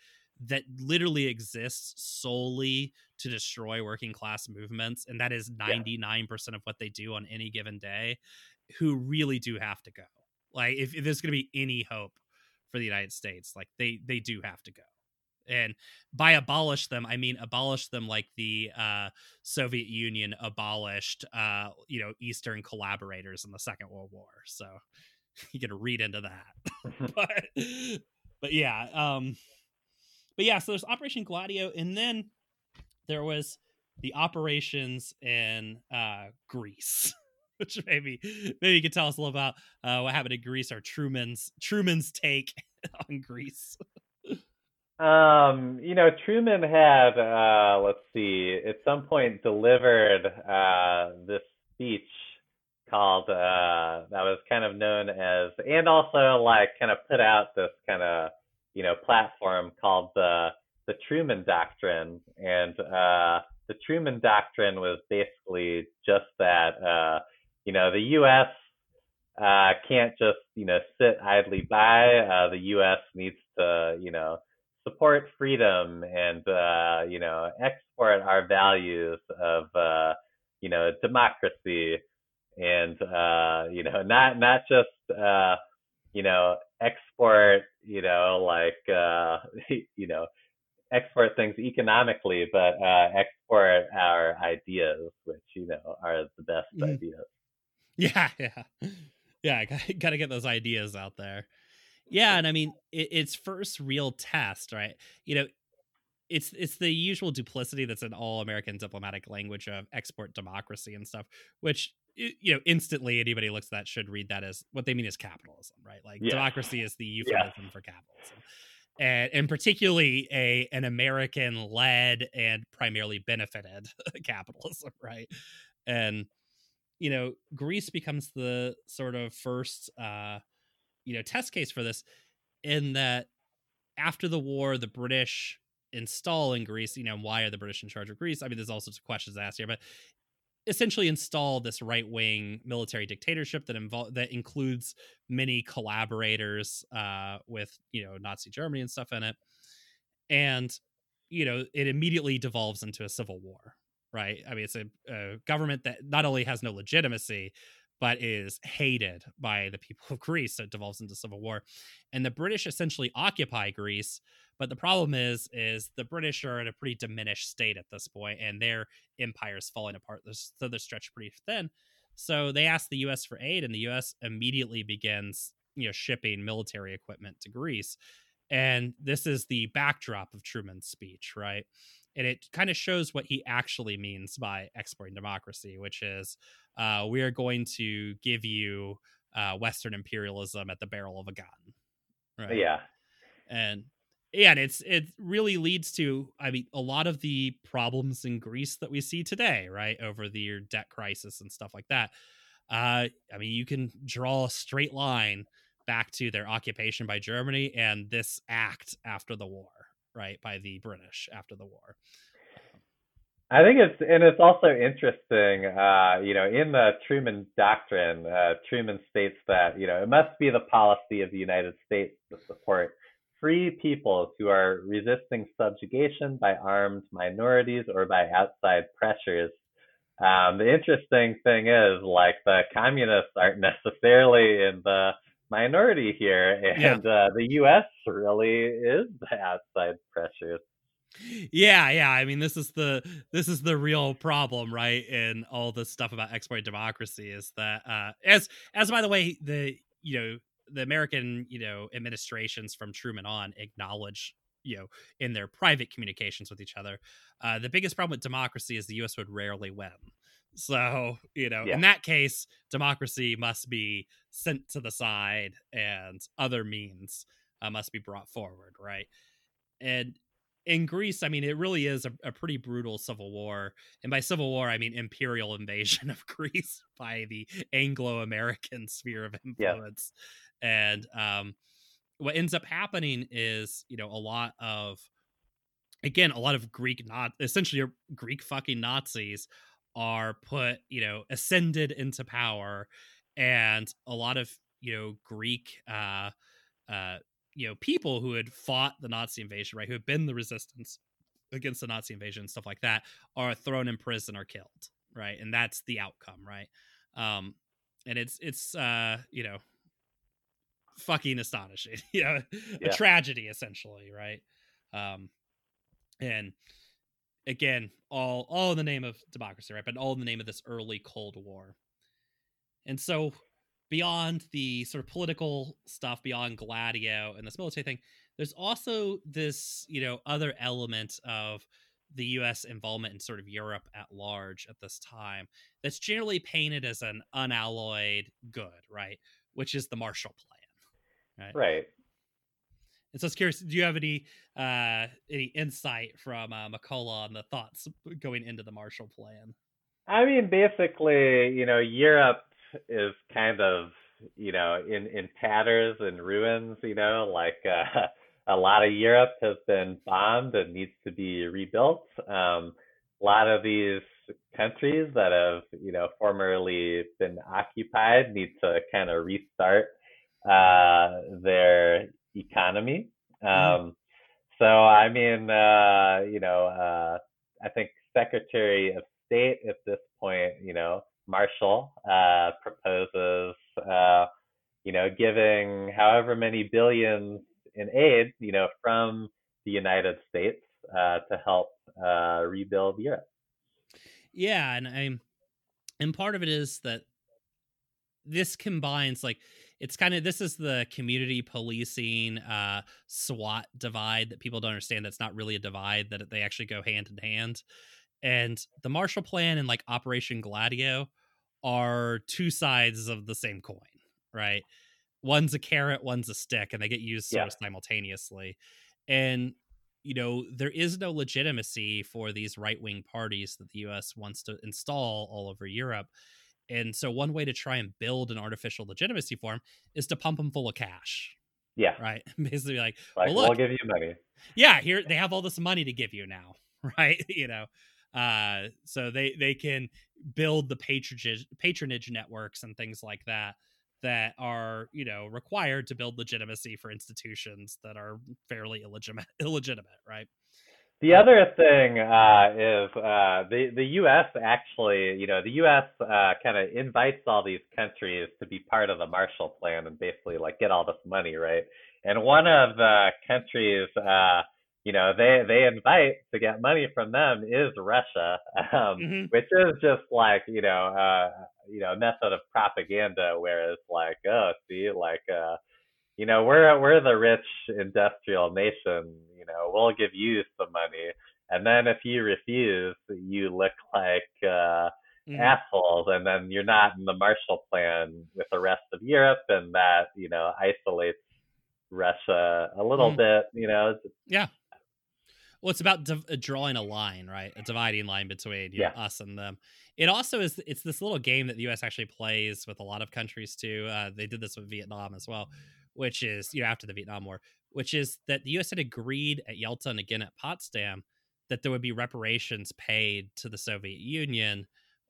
that literally exist solely to destroy working class movements. And that is 99% of what they do on any given day, who really do have to go. Like if there's going to be any hope for the United States, like they do have to go. And by abolish them, I mean abolish them like the Soviet Union abolished Eastern collaborators in the Second World War. So you can read into that. but yeah, so there's Operation Gladio, and then there was the operations in Greece. Which maybe you could tell us a little about what happened in Greece or Truman's take on Greece. Truman had, at some point delivered this speech called, that was kind of known as, and also like kind of put out this kind of, you know, platform called the Truman Doctrine. And the Truman Doctrine was basically just that, the U.S. Can't just, sit idly by. The U.S. needs to, support freedom and, export our values of, democracy and, not just, export, export things economically, but export our ideas, which, are the best ideas. Yeah. Gotta get those ideas out there. Yeah, and I mean, it's first real test, right? It's the usual duplicity that's in all American diplomatic language of export democracy and stuff, which instantly anybody looks at that should read that as what they mean is capitalism, right? Like democracy is the euphemism for capitalism, and particularly an American-led and primarily benefited capitalism, right? And Greece becomes the sort of first, test case for this, in that after the war, the British install in Greece, why are the British in charge of Greece? I mean, there's all sorts of questions asked here, but essentially install this right-wing military dictatorship that includes many collaborators with, Nazi Germany and stuff in it. And, it immediately devolves into a civil war. Right. I mean, it's a government that not only has no legitimacy, but is hated by the people of Greece. So it devolves into civil war, and the British essentially occupy Greece. But the problem is the British are in a pretty diminished state at this point, and their empire is falling apart. So they're stretched pretty thin. So they ask the U.S. for aid, and the U.S. immediately begins, shipping military equipment to Greece. And this is the backdrop of Truman's speech, right? And it kind of shows what he actually means by exporting democracy, which is we are going to give you Western imperialism at the barrel of a gun. Right? Yeah. And it really leads to, I mean, a lot of the problems in Greece that we see today, right, over the debt crisis and stuff like that. You can draw a straight line back to their occupation by Germany and this act after the war. Right, by the British after the war. I think it's also interesting, in the Truman Doctrine, Truman states that, it must be the policy of the United States to support free peoples who are resisting subjugation by armed minorities or by outside pressures. The interesting thing is, like, the communists aren't necessarily in the minority here, and the U.S. really is the outside pressures. Yeah. I mean, this is the real problem, right? In all this stuff about exploit democracy is that, as by the way, the American, administrations from Truman on acknowledge, in their private communications with each other, the biggest problem with democracy is the U.S. would rarely win. So, in that case, democracy must be sent to the side and other means must be brought forward. Right. And in Greece, I mean, it really is a pretty brutal civil war. And by civil war, I mean imperial invasion of Greece by the Anglo-American sphere of influence. Yeah. And what ends up happening is, a lot of Greek, not essentially Greek fucking Nazis are put, ascended into power. And a lot of, Greek, people who had fought the Nazi invasion, right, who had been the resistance against the Nazi invasion and stuff like that, are thrown in prison or killed, right? And that's the outcome, right? And it's fucking astonishing, a tragedy, essentially, right? And again, all in the name of democracy, right? But all in the name of this early Cold War. And so, beyond the sort of political stuff, beyond Gladio and this military thing, there's also this, other element of the U.S. involvement in sort of Europe at large at this time that's generally painted as an unalloyed good, right? Which is the Marshall Plan, right? Right. And so I was curious, do you have any insight from McCullough on the thoughts going into the Marshall Plan? I mean, basically, Europe is kind of in tatters and ruins, a lot of Europe has been bombed and needs to be rebuilt. A lot of these countries that have formerly been occupied need to kind of restart their economy. So I mean, I think Secretary of State at this point, Marshall proposes, giving however many billions in aid, from the United States to help rebuild Europe. Yeah, and part of it is that this combines, this is the community policing SWAT divide that people don't understand. That's not really a divide, that they actually go hand in hand. And the Marshall Plan and Operation Gladio are two sides of the same coin, right? One's a carrot, one's a stick, and they get used sort of simultaneously. And, there is no legitimacy for these right-wing parties that the U.S. wants to install all over Europe. And so one way to try and build an artificial legitimacy for them is to pump them full of cash. Yeah. Right? Basically well, look, we'll give you money. Yeah, here they have all this money to give you now, right? So they can build the patronage networks and things like that are, required to build legitimacy for institutions that are fairly illegitimate, right? The other thing is the U.S. actually, the U.S. kind of invites all these countries to be part of the Marshall Plan and basically get all this money, right? And one of the countries they invite to get money from them is Russia, which is just method of propaganda, where it's we're the rich industrial nation, we'll give you some money. And then if you refuse, you look like assholes, and then you're not in the Marshall Plan with the rest of Europe, and that, isolates Russia a little bit, Yeah. Well, it's about drawing a line, right? A dividing line between us and them. It also is, it's this little game that the U.S. actually plays with a lot of countries too. They did this with Vietnam as well, which is, after the Vietnam War, which is that the U.S. had agreed at Yalta and again at Potsdam that there would be reparations paid to the Soviet Union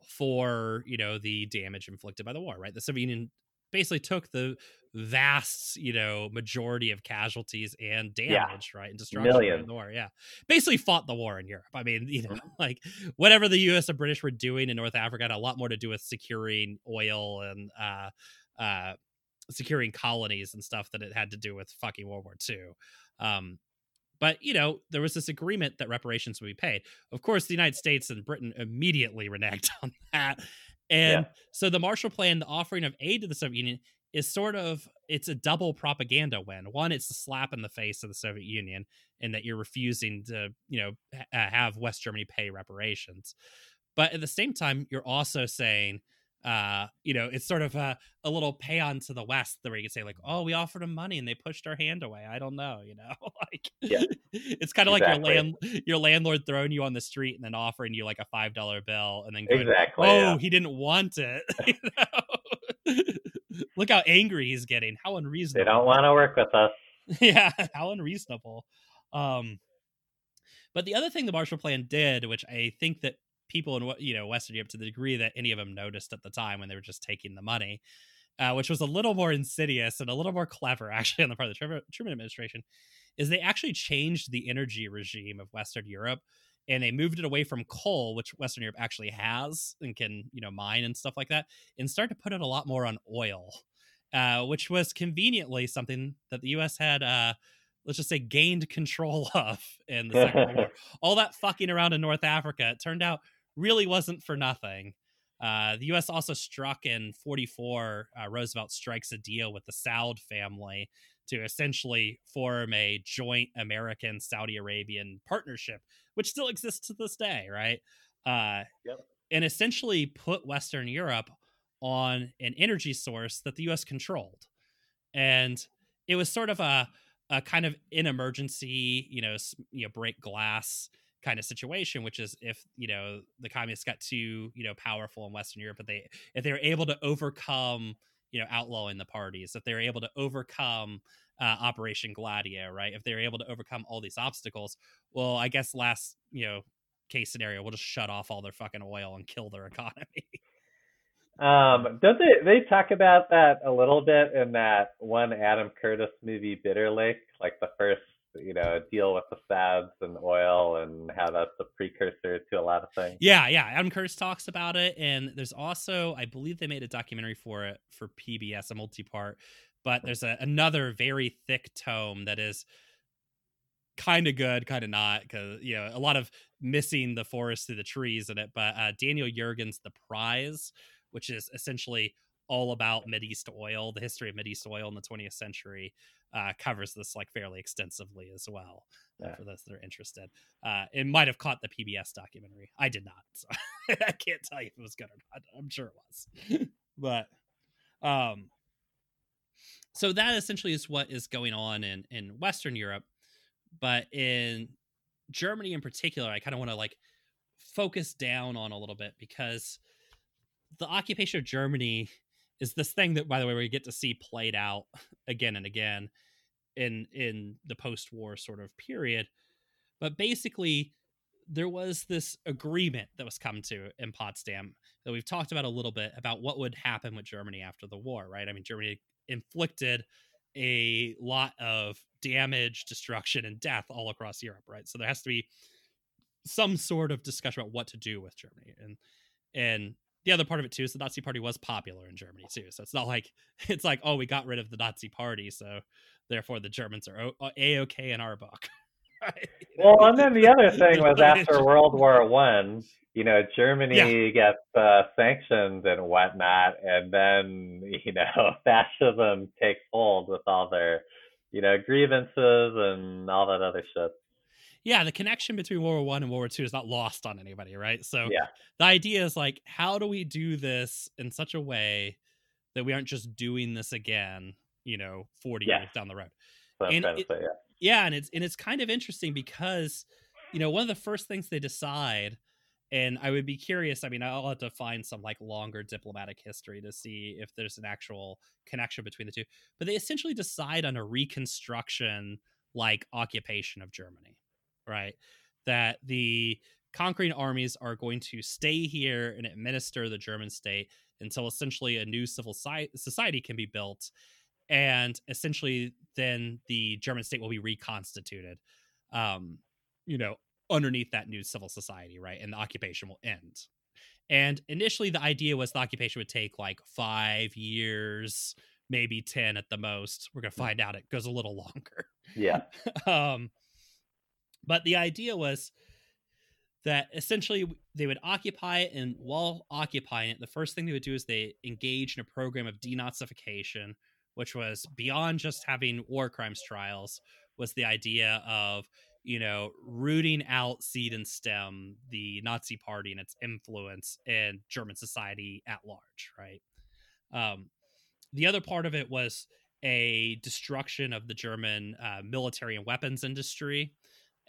for, the damage inflicted by the war, right? The Soviet Union basically took the vast, you know, majority of casualties and damage, right? And destruction in the war. Yeah. Basically fought the war in Europe. I mean, you know, like whatever the US and British were doing in North Africa had a lot more to do with securing oil and securing colonies and stuff than it had to do with fucking World War II. But, you know, there was this agreement that reparations would be paid. Of course, the United States and Britain immediately reneged on that. And so the Marshall Plan, the offering of aid to the Soviet Union, is sort of, it's a double propaganda win. One, it's a slap in the face of the Soviet Union in that you're refusing to, you know, have West Germany pay reparations. But at the same time, you're also saying, you know, it's sort of a little pay on to the West, where you could say like, oh, we offered them money and they pushed our hand away. I don't know, you know, like it's kind of like your landlord throwing you on the street and then offering you like a $5 bill and then going, he didn't want it. You know? Look how angry he's getting. How unreasonable. They don't want to work with us. Yeah. How unreasonable. But the other thing the Marshall Plan did, which I think that people in, you know, Western Europe, to the degree that any of them noticed at the time when they were just taking the money, which was a little more insidious and a little more clever actually on the part of the Truman administration, is they actually changed the energy regime of Western Europe and they moved it away from coal, which Western Europe actually has and can, you know, mine and stuff like that, and start to put it a lot more on oil, which was conveniently something that the U.S. had, let's just say, gained control of in the Second War. All that fucking around in North Africa, it turned out, really wasn't for nothing. The U.S. also struck in 1944, Roosevelt strikes a deal with the Saud family to essentially form a joint American-Saudi Arabian partnership, which still exists to this day, right? And essentially put Western Europe on an energy source that the U.S. controlled. And it was sort of a kind of in emergency, you know, break glass kind of situation, which is if, you know, the communists got too, you know, powerful in Western Europe, but if they were able to overcome, you know, outlawing the parties, if they were able to overcome Operation Gladio, right? If they were able to overcome all these obstacles, well, I guess last, you know, case scenario, we'll just shut off all their fucking oil and kill their economy. Don't they talk about that a little bit in that one Adam Curtis movie, Bitter Lake, like the first, you know, deal with the Sauds and oil and how that's the precursor to a lot of things. Yeah. Adam Curtis talks about it. And there's also, I believe they made a documentary for it for PBS, a multi-part, but there's another very thick tome that is kind of good, kind of not, because, you know, a lot of missing the forest through the trees in it, but Daniel Yergin's The Prize, which is essentially all about Mideast oil, the history of Mideast oil in the 20th century, covers this like fairly extensively as well. For those that are interested, it might have caught the PBS documentary. I did not, so I can't tell you if it was good or not. I'm sure it was, but so that essentially is what is going on in Western Europe, but in Germany in particular, I kind of want to like focus down on a little bit because the occupation of Germany is this thing that, by the way, we get to see played out again and again in the post-war sort of period. But basically, there was this agreement that was come to in Potsdam that we've talked about a little bit about what would happen with Germany after the war, right? I mean, Germany inflicted a lot of damage, destruction, and death all across Europe, right? So there has to be some sort of discussion about what to do with Germany. And the other part of it, too, is the Nazi Party was popular in Germany, too. So it's not like it's like, oh, we got rid of the Nazi Party, so therefore the Germans are A-OK in our book. Right? Well, and then the other thing was after World War One, you know, Germany gets sanctioned and whatnot. And then, you know, fascism takes hold with all their, you know, grievances and all that other shit. Yeah, the connection between World War One and World War Two is not lost on anybody, right? So the idea is like, how do we do this in such a way that we aren't just doing this again, you know, 40 years down the road? And it's kind of interesting because, you know, one of the first things they decide, and I would be curious, I mean, I'll have to find some like longer diplomatic history to see if there's an actual connection between the two, but they essentially decide on a reconstruction like occupation of Germany. Right, that the conquering armies are going to stay here and administer the German state until essentially a new civil society can be built. And essentially then the German state will be reconstituted, underneath that new civil society, right? And the occupation will end. And initially the idea was the occupation would take like 5 years, maybe 10 at the most. We're going to find out it goes a little longer. Yeah. But the idea was that essentially they would occupy it, and while occupying it, the first thing they would do is they engage in a program of denazification, which was beyond just having war crimes trials, was the idea of, rooting out seed and stem, the Nazi party and its influence in German society at large, right? The other part of it was a destruction of the German military and weapons industry,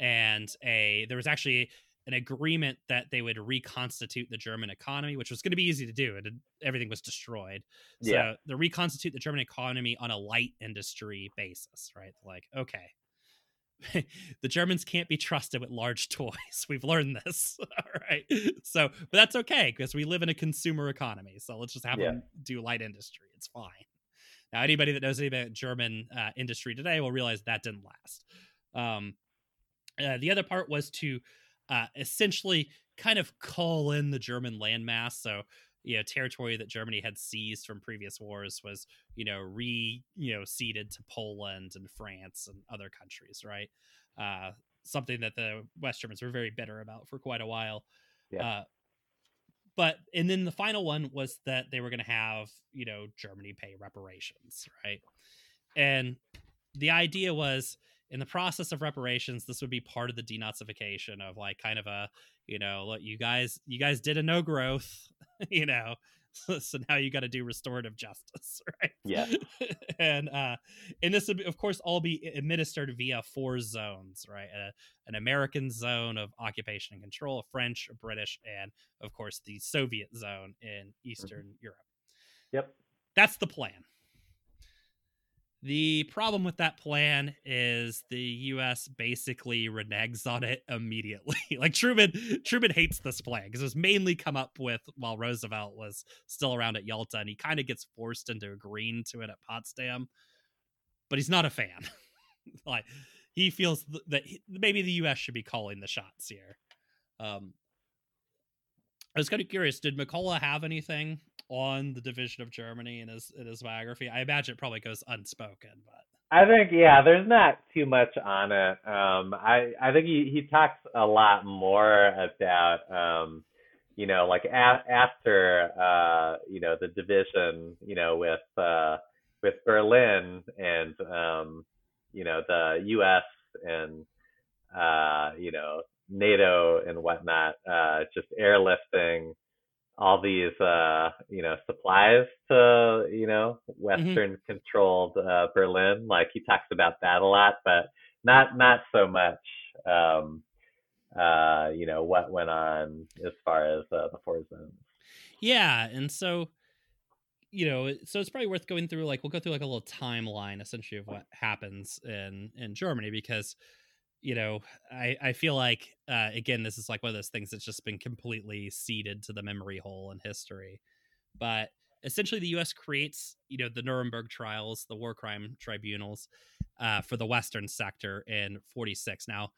and there was actually an agreement that they would reconstitute the German economy, which was going to be easy to do. Everything was destroyed. Yeah. So they reconstitute the German economy on a light industry basis, right? Like, okay, the Germans can't be trusted with large toys. We've learned this. All right. So, but that's okay, because we live in a consumer economy. So let's just have them do light industry. It's fine. Now, anybody that knows anything about German industry today will realize that didn't last. The other part was to essentially kind of cull in the German landmass. So, territory that Germany had seized from previous wars was, ceded to Poland and France and other countries, right? Something that the West Germans were very bitter about for quite a while. Yeah. But then the final one was that they were going to have, Germany pay reparations, right? And the idea was, in the process of reparations, this would be part of the denazification of like kind of a, look, you guys did a no growth, so now you got to do restorative justice, right? Yeah. And this would, of course, all be administered via 4 zones, right? An American zone of occupation and control, a French, a British, and of course the Soviet zone in Eastern Europe. Yep. That's the plan. The problem with that plan is the U.S. basically reneges on it immediately. Like Truman hates this plan because it was mainly come up with while Roosevelt was still around at Yalta, and he kind of gets forced into agreeing to it at Potsdam, but he's not a fan. Like he feels that maybe the U.S. should be calling the shots here. I was kind of curious, did McCullough have anything on the division of Germany in his biography? I imagine it probably goes unspoken, but I think, there's not too much on it. I think he talks a lot more about, like after, the division, with Berlin and, the U.S. and, NATO and whatnot, just airlifting all these, supplies to, Western controlled Berlin. Like he talks about that a lot, but not so much, what went on as far as the 4 zones. Yeah. And so, so it's probably worth going through, we'll go through a little timeline essentially of what happens in Germany, because, I feel like, again, this is like one of those things that's just been completely seeded to the memory hole in history. But essentially the U.S. creates, the Nuremberg trials, the war crime tribunals for the Western sector in 1946. Now,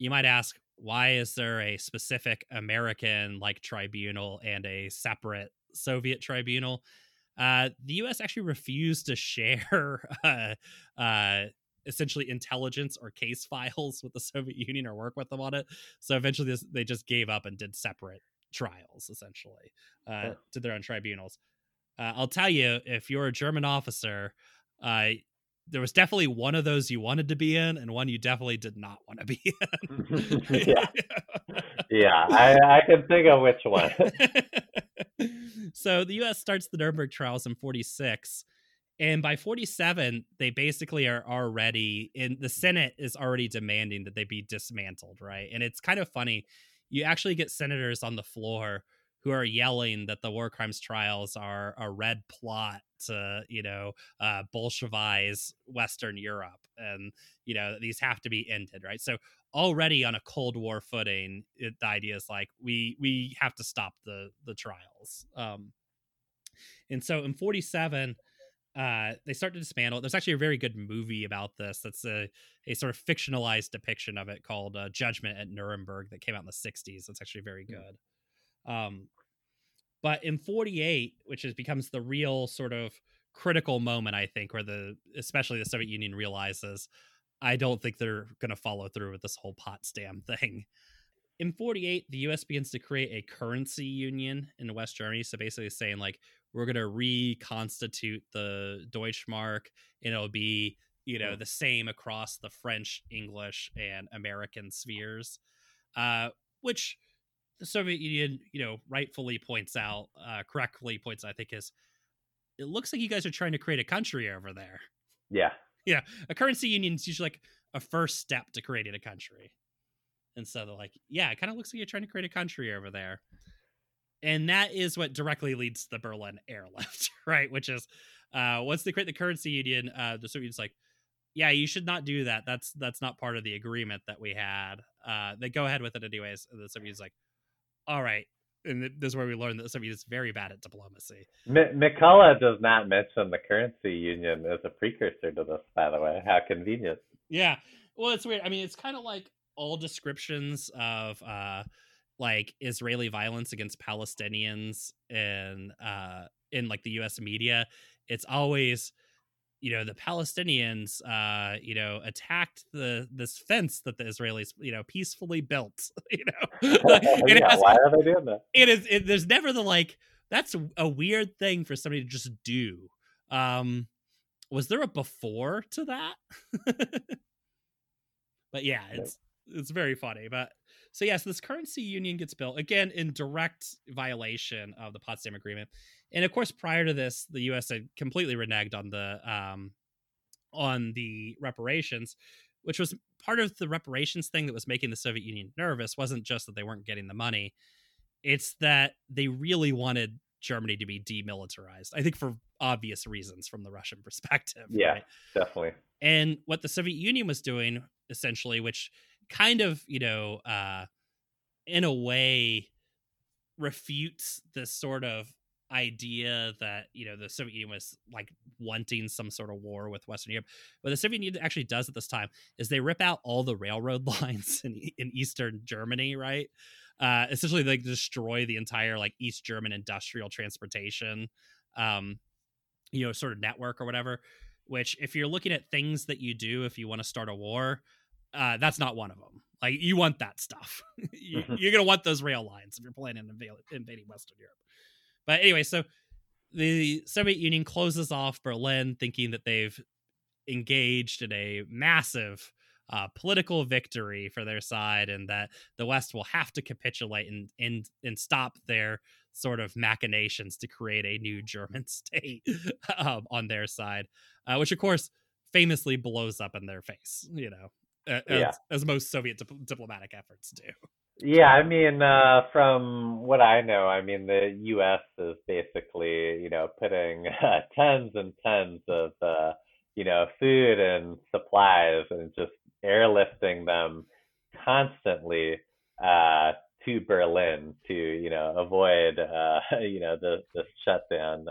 you might ask, why is there a specific American tribunal and a separate Soviet tribunal? The U.S. actually refused to share essentially intelligence or case files with the Soviet Union or work with them on it. So eventually they just gave up and did separate trials, essentially, to their own tribunals. I'll tell you, if you're a German officer, there was definitely one of those you wanted to be in and one you definitely did not want to be in. Yeah. I can think of which one. So the U.S. starts the Nuremberg trials in 1946. And by 1947, they basically are already, and the Senate is already demanding that they be dismantled, right? And it's kind of funny. You actually get senators on the floor who are yelling that the war crimes trials are a red plot to, Bolshevize Western Europe. And, these have to be ended, right? So already on a Cold War footing, the idea is we have to stop the trials. And so in 1947... They start to dismantle. There's actually a very good movie about this. That's a sort of fictionalized depiction of it called Judgment at Nuremberg that came out in the 60s. That's actually very good. But in 48, which is becomes the real sort of critical moment, I think, where especially the Soviet Union realizes, I don't think they're going to follow through with this whole Potsdam thing. In 48, the U.S. begins to create a currency union in West Germany. So basically saying, like, we're going to reconstitute the Deutschmark, and it'll be, you know, the same across the French, English, and American spheres, which the Soviet Union, you know, rightfully points out, correctly points out, I think, is it looks like you guys are trying to create a country over there. Yeah. Yeah. A currency union is usually like a first step to creating a country. And so they're like, yeah, it kind of looks like you're trying to create a country over there. And that is what directly leads to the Berlin Airlift, right? Which is, once they create the currency union, the Soviet Union's like, yeah, you should not do that. That's not part of the agreement that we had. They go ahead with it anyways. And the Soviet Union's like, all right. And this is where we learned that the Soviet Union is very bad at diplomacy. McCullough does not mention the currency union as a precursor to this, by the way. How convenient. Yeah. Well, it's weird. I mean, it's kind of like all descriptions of... like Israeli violence against Palestinians and in like the US media, it's always, you know, the Palestinians, you know, attacked this fence that the Israelis, you know, peacefully built, you know, why are they doing that? There's never the, like, that's a weird thing for somebody to just do. Was there a before to that? But yeah, it's very funny, but so yes, this currency union gets built, again, in direct violation of the Potsdam Agreement. And of course, prior to this, the U.S. had completely reneged on the reparations, which was part of the reparations thing that was making the Soviet Union nervous. Wasn't just that they weren't getting the money. It's that they really wanted Germany to be demilitarized, I think for obvious reasons from the Russian perspective. Yeah, right? Definitely. And what the Soviet Union was doing, essentially, which... kind of, you know, in a way refutes this sort of idea that, you know, the Soviet Union was like wanting some sort of war with Western Europe. What the Soviet Union actually does at this time is they rip out all the railroad lines in Eastern Germany, right? Essentially, they destroy the entire like East German industrial transportation, you know, sort of network or whatever, which if you're looking at things that you do, if you want to start a war, that's not one of them. Like, you want that stuff. You're going to want those rail lines if you're planning on invading Western Europe. But anyway, so the Soviet Union closes off Berlin, thinking that they've engaged in a massive political victory for their side and that the West will have to capitulate and stop their sort of machinations to create a new German state on their side, which, of course, famously blows up in their face, you know. As most Soviet diplomatic efforts do. Yeah, I mean, from what I know, I mean, the U.S. is basically, you know, putting tons and tons of, you know, food and supplies and just airlifting them constantly to Berlin to, you know, avoid, you know, the shutdown.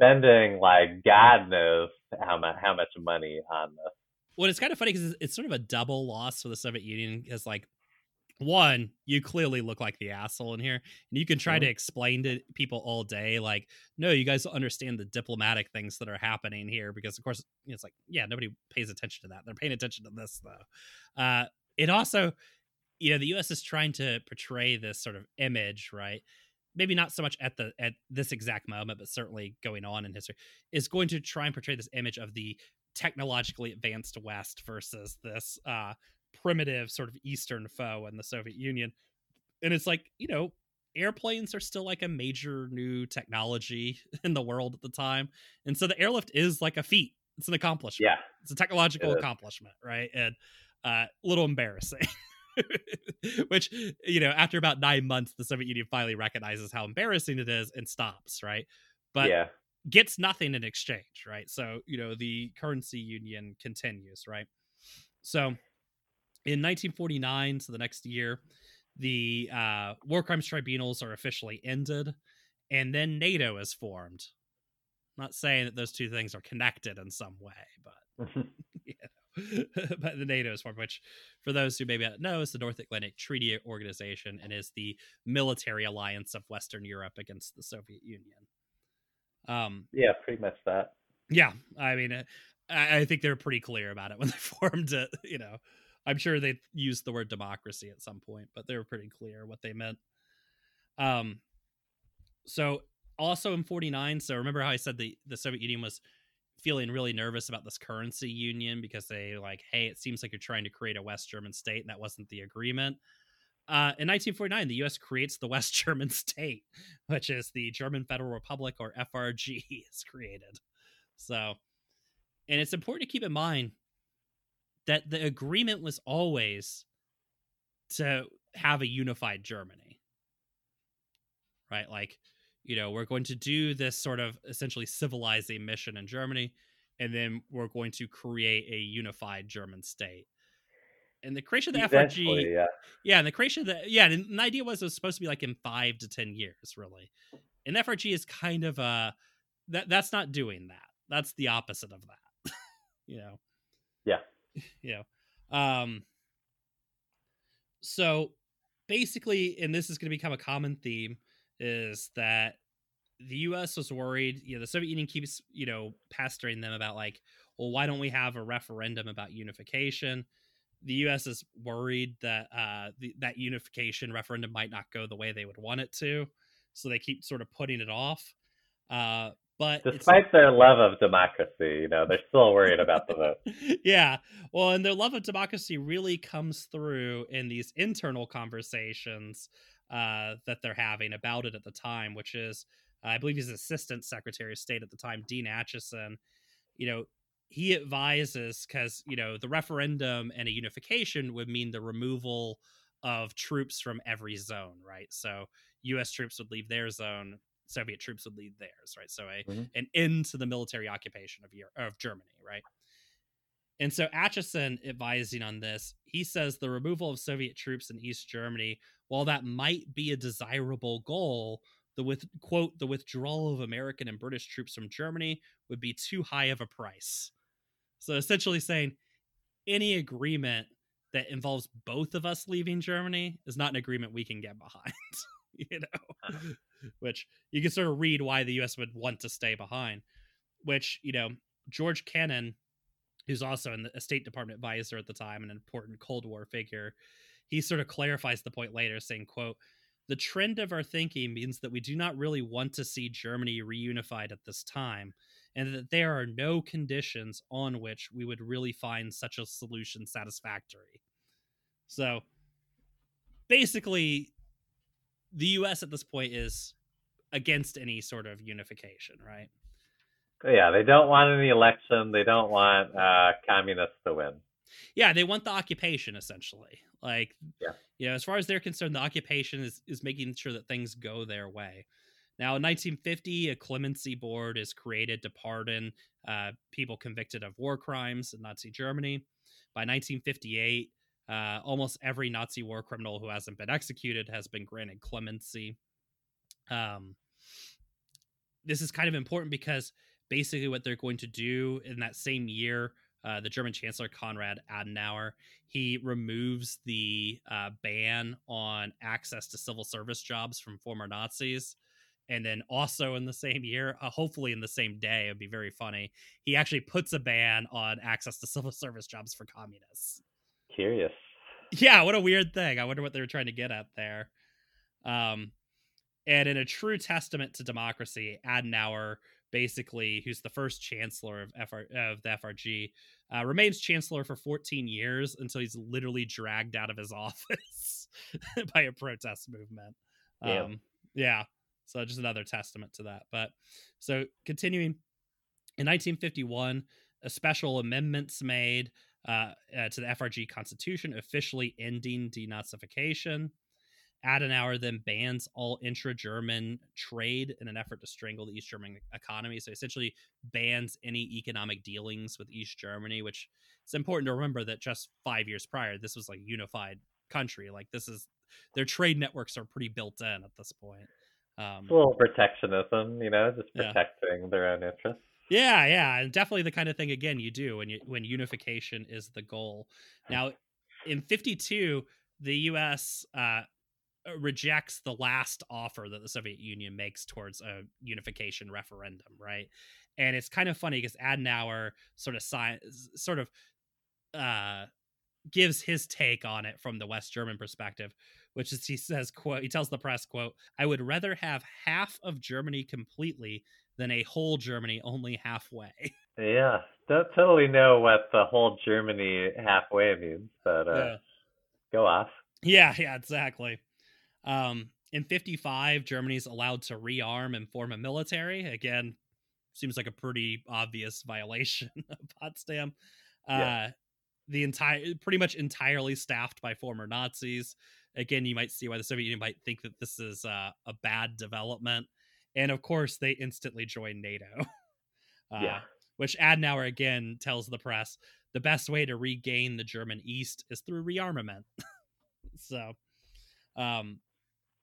Spending like God knows how much money on this. Well, it's kind of funny because it's sort of a double loss for the Soviet Union because, like, one, you clearly look like the asshole in here, and you can try to explain to people all day, like, no, you guys don't understand the diplomatic things that are happening here because, of course, you know, it's like, yeah, nobody pays attention to that. They're paying attention to this, though. It also, you know, the U.S. is trying to portray this sort of image, right? Maybe not so much at this exact moment, but certainly going on in history, is going to try and portray this image of the technologically advanced West versus this primitive sort of Eastern foe in the Soviet Union. And it's like, you know, airplanes are still like a major new technology in the world at the time. And so the airlift is like a feat. It's an accomplishment. Yeah. It's a technological accomplishment, right? And a little embarrassing, which, you know, after about 9 months, the Soviet Union finally recognizes how embarrassing it is and stops, right? But yeah. Gets nothing in exchange, right? So, you know, the currency union continues, right? So in 1949, so the next year, the war crimes tribunals are officially ended, and then NATO is formed. Not saying that those two things are connected in some way, but you know, but the NATO is part, which, for those who maybe don't know, is the North Atlantic Treaty Organization and is the military alliance of Western Europe against the Soviet Union. Yeah, pretty much that. Yeah, I mean, I think they're pretty clear about it when they formed it. You know, I'm sure they used the word democracy at some point, but they were pretty clear what they meant. So also in 49, so remember how I said the Soviet Union was feeling really nervous about this currency union because they like, hey, it seems like you're trying to create a West German state, and that wasn't the agreement. In 1949, the U.S. creates the West German state, which is the German Federal Republic, or FRG, is created. So, and it's important to keep in mind that the agreement was always to have a unified Germany, right? Like, you know, we're going to do this sort of essentially civilizing mission in Germany, and then we're going to create a unified German state. And the creation of the FRG, and the creation of the, and the idea was it was supposed to be like in 5 to 10 years, really. And the FRG is kind of a, that's not doing that. That's the opposite of that, you know? Yeah. You know, so basically, and this is going to become a common theme, is that the U.S. was worried, you know, the Soviet Union keeps, you know, pestering them about like, well, why don't we have a referendum about unification? The U.S. is worried that that unification referendum might not go the way they would want it to. So they keep sort of putting it off. But despite their love of democracy, you know, they're still worried about the vote. Yeah. Well, and their love of democracy really comes through in these internal conversations that they're having about it at the time, which is, I believe his assistant secretary of state at the time, Dean Acheson, you know, he advises, because, you know, the referendum and a unification would mean the removal of troops from every zone, right? So U.S. troops would leave their zone, Soviet troops would lead theirs, right? So an end to the military occupation of Germany, right? And so Acheson, advising on this, he says the removal of Soviet troops in East Germany, while that might be a desirable goal, the withdrawal of American and British troops from Germany would be too high of a price. So essentially saying any agreement that involves both of us leaving Germany is not an agreement we can get behind. You know, which you can sort of read why the U.S. would want to stay behind, which, you know, George Kennan, who's also a State Department advisor at the time, an important Cold War figure, he sort of clarifies the point later, saying, quote, "The trend of our thinking means that we do not really want to see Germany reunified at this time, and that there are no conditions on which we would really find such a solution satisfactory." So basically, the U.S. at this point is against any sort of unification, right? Yeah, they don't want any election. They don't want communists to win. Yeah, they want the occupation, essentially. Like, you know, as far as they're concerned, the occupation is making sure that things go their way. Now, in 1950, a clemency board is created to pardon people convicted of war crimes in Nazi Germany. By 1958, almost every Nazi war criminal who hasn't been executed has been granted clemency. This is kind of important because basically what they're going to do in that same year, the German Chancellor Konrad Adenauer, he removes the ban on access to civil service jobs from former Nazis. And then also in the same year, hopefully in the same day, it'd be very funny, he actually puts a ban on access to civil service jobs for communists. Curious. Yeah, what a weird thing. I wonder what they were trying to get at there. And in a true testament to democracy, Adenauer, basically, who's the first chancellor of the FRG, remains chancellor for 14 years until he's literally dragged out of his office by a protest movement. Yeah. So just another testament to that. But so continuing, in 1951, a special amendment's made to the FRG constitution, officially ending denazification. Adenauer then bans all intra-German trade in an effort to strangle the East German economy. So essentially bans any economic dealings with East Germany, which it's important to remember that just 5 years prior, this was like a unified country. Like, this is, their trade networks are pretty built in at this point. It's a little protectionism, you know, just protecting their own interests. Yeah, yeah, and definitely the kind of thing, again, you do when unification is the goal. Now, in 1952, the U.S. rejects the last offer that the Soviet Union makes towards a unification referendum, right? And it's kind of funny because Adenauer gives his take on it from the West German perspective, which is, he says, quote, he tells the press, quote, "I would rather have half of Germany completely than a whole Germany only halfway." Yeah, don't totally know what the whole Germany halfway means, but go off. Yeah, yeah, exactly. In 1955, Germany's allowed to rearm and form a military. Again, seems like a pretty obvious violation of Potsdam. The pretty much entirely staffed by former Nazis. Again, you might see why the Soviet Union might think that this is a bad development. And of course, they instantly join NATO, which Adenauer again tells the press, the best way to regain the German East is through rearmament. So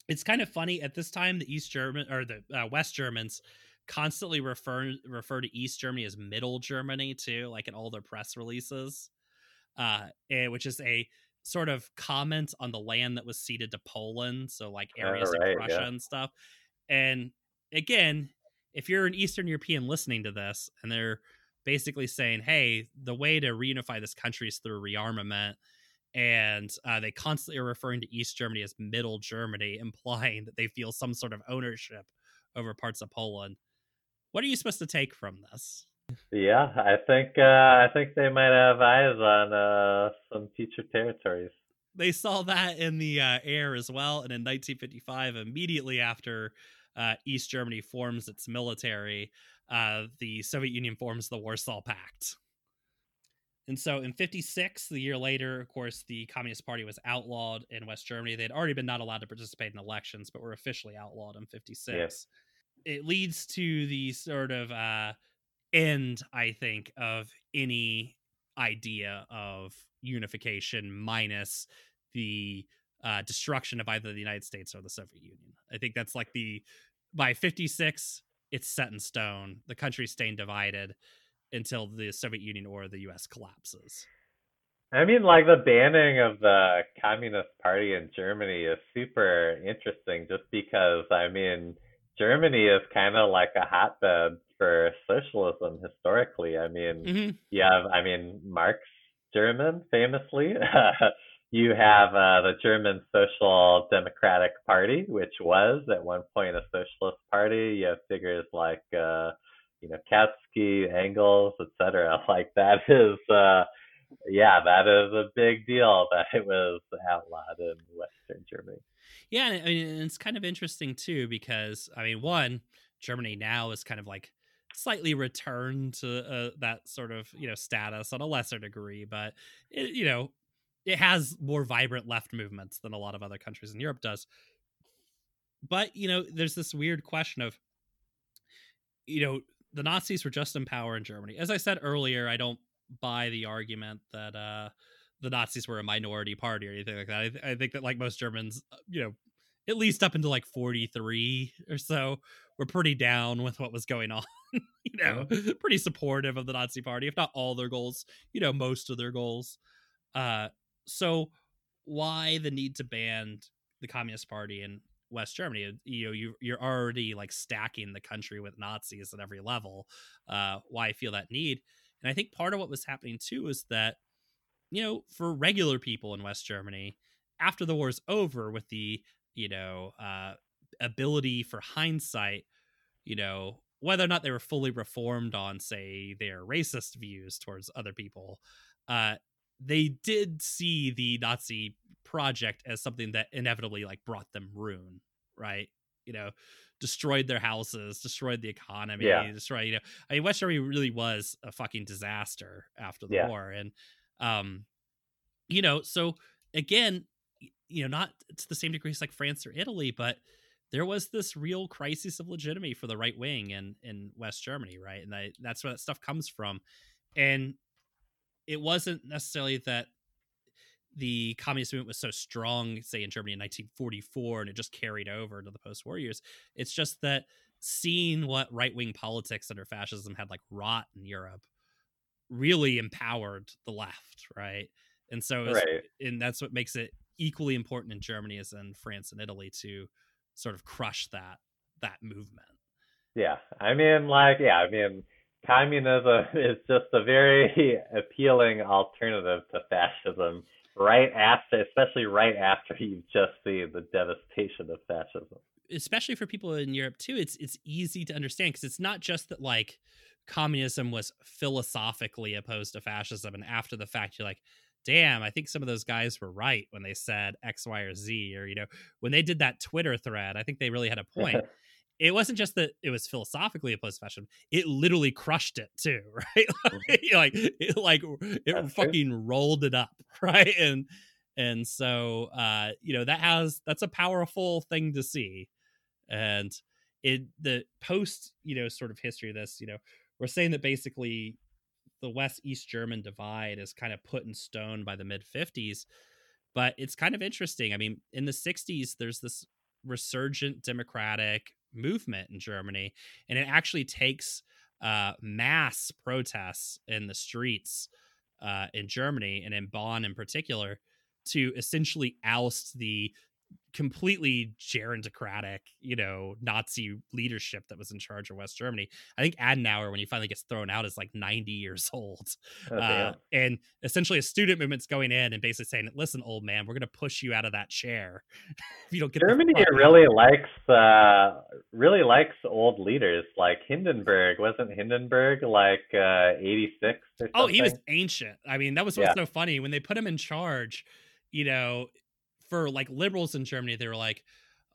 it's kind of funny at this time, the East German or the West Germans constantly refer to East Germany as Middle Germany, too, like in all their press releases, which is a sort of comment on the land that was ceded to Poland. So like areas of Russia and stuff. And again, if you're an Eastern European listening to this and they're basically saying, hey, the way to reunify this country is through rearmament. And they constantly are referring to East Germany as Middle Germany, implying that they feel some sort of ownership over parts of Poland. What are you supposed to take from this? Yeah, I think they might have eyes on some future territories. They saw that in the air as well. And in 1955, immediately after East Germany forms its military, the Soviet Union forms the Warsaw Pact. And so in 1956, the year later, of course, the Communist Party was outlawed in West Germany. They'd already been not allowed to participate in elections, but were officially outlawed in 1956. Yeah. It leads to the sort of end, I think, of any idea of unification minus the destruction of either the United States or the Soviet Union. I think that's like by 1956, it's set in stone. The country's staying divided until the Soviet Union or the U.S. collapses. I mean, like the banning of the Communist Party in Germany is super interesting just because, I mean, Germany is kind of like a hotbed for socialism historically. I mean, Marx, German, famously. You have the German Social Democratic Party, which was at one point a socialist party. You have figures like Kautsky, Engels, etc. Like that is, that is a big deal that it was outlawed in Western Germany. Yeah, I mean, it's kind of interesting too because I mean, one, Germany now is kind of like slightly returned to that sort of status on a lesser degree, but it, it has more vibrant left movements than a lot of other countries in Europe does. But there's this weird question of the Nazis were just in power in Germany. As I said earlier, I don't buy the argument that the Nazis were a minority party or anything like that. I think that like most Germans, at least up into like 1943 or so, were pretty down with what was going on, pretty supportive of the Nazi party, if not all their goals, most of their goals. So why the need to ban the Communist Party in West Germany? You're already like stacking the country with Nazis at every level. Why I feel that need. And I think part of what was happening too is that, for regular people in West Germany, after the war's over, with the, ability for hindsight, whether or not they were fully reformed on, say, their racist views towards other people, they did see the Nazi project as something that inevitably like brought them ruin, right? Destroyed their houses, destroyed the economy, destroyed, I mean, West Germany really was a fucking disaster after the war. And, so again, not to the same degree as like France or Italy, but there was this real crisis of legitimacy for the right wing in West Germany, right? And that's where that stuff comes from. And it wasn't necessarily that the communist movement was so strong, say in Germany in 1944, and it just carried over into the post-war years. It's just that seeing what right-wing politics under fascism had like wrought in Europe really empowered the left, right? And so, and that's what makes it equally important in Germany as in France and Italy to sort of crush that movement. Yeah, I mean, communism is just a very appealing alternative to fascism, especially right after you just see the devastation of fascism. Especially for people in Europe too, it's easy to understand because it's not just that like communism was philosophically opposed to fascism, and after the fact you're like, damn, I think some of those guys were right when they said X, Y, or Z, or, you know, when they did that Twitter thread, I think they really had a point. It wasn't just that it was philosophically opposed to fascism. It literally crushed it too, right? It fucking rolled it up, right? And so, you know, that's a powerful thing to see. And in the post, you know, sort of history of this, you know, we're saying that basically the West-East German divide is kind of put in stone by the mid-50s, but it's kind of interesting. I mean, in the 60s, there's this resurgent democratic movement in Germany, and it actually takes mass protests in the streets in Germany, and in Bonn in particular, to essentially oust the completely gerontocratic, you know, Nazi leadership that was in charge of West Germany. I think Adenauer, when he finally gets thrown out, is like 90 years old. And essentially a student movement's going in and basically saying, listen, old man, we're going to push you out of that chair. If you don't get Germany really likes old leaders like Hindenburg. Wasn't Hindenburg like 86 or something? Oh, he was ancient. I mean, that was what's so funny. When they put him in charge, you know, for like liberals in Germany, they were like,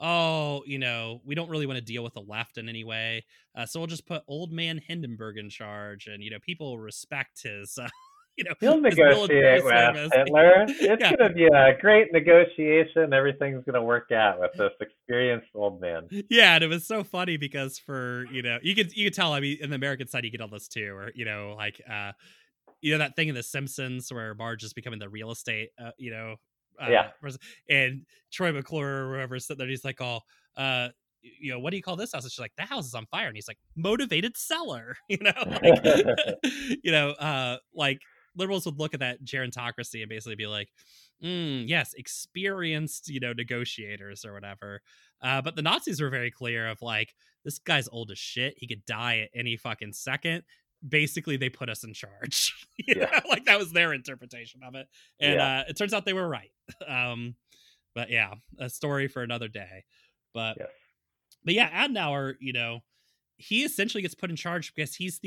oh, you know, we don't really want to deal with the left in any way. So we'll just put old man Hindenburg in charge. And, you know, people respect his, you know, he'll negotiate with Hitler. It's going to be a great negotiation. Everything's going to work out with this experienced old man. Yeah. And it was so funny because for, you know, you could tell, I mean, in the American side, you get all this too, or, you know, like, you know, that thing in The Simpsons where Marge is becoming the real estate, you know, and Troy McClure or whoever said that, he's like, you know, what do you call this house? And she's like, that house is on fire. And he's like, motivated seller, you know, like, you know, like liberals would look at that gerontocracy and basically be like, yes, experienced, you know, negotiators or whatever. But the Nazis were very clear of like, this guy's old as shit. He could die at any fucking second. Basically they put us in charge. You know? Like that was their interpretation of it. And it turns out they were right. But yeah, a story for another day. But Adenauer, you know, he essentially gets put in charge because he's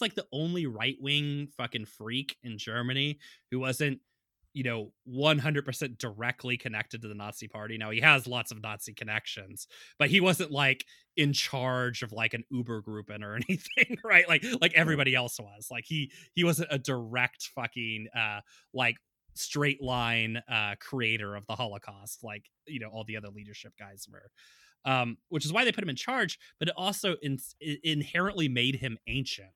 like the only right wing fucking freak in Germany who wasn't, you know, 100% directly connected to the Nazi party. Now he has lots of Nazi connections, but he wasn't like in charge of like an Uber Gruppen or anything, right? Like everybody else was. Like he wasn't a direct fucking like straight line creator of the Holocaust, like, you know, all the other leadership guys were. Which is why they put him in charge, but it also inherently made him ancient.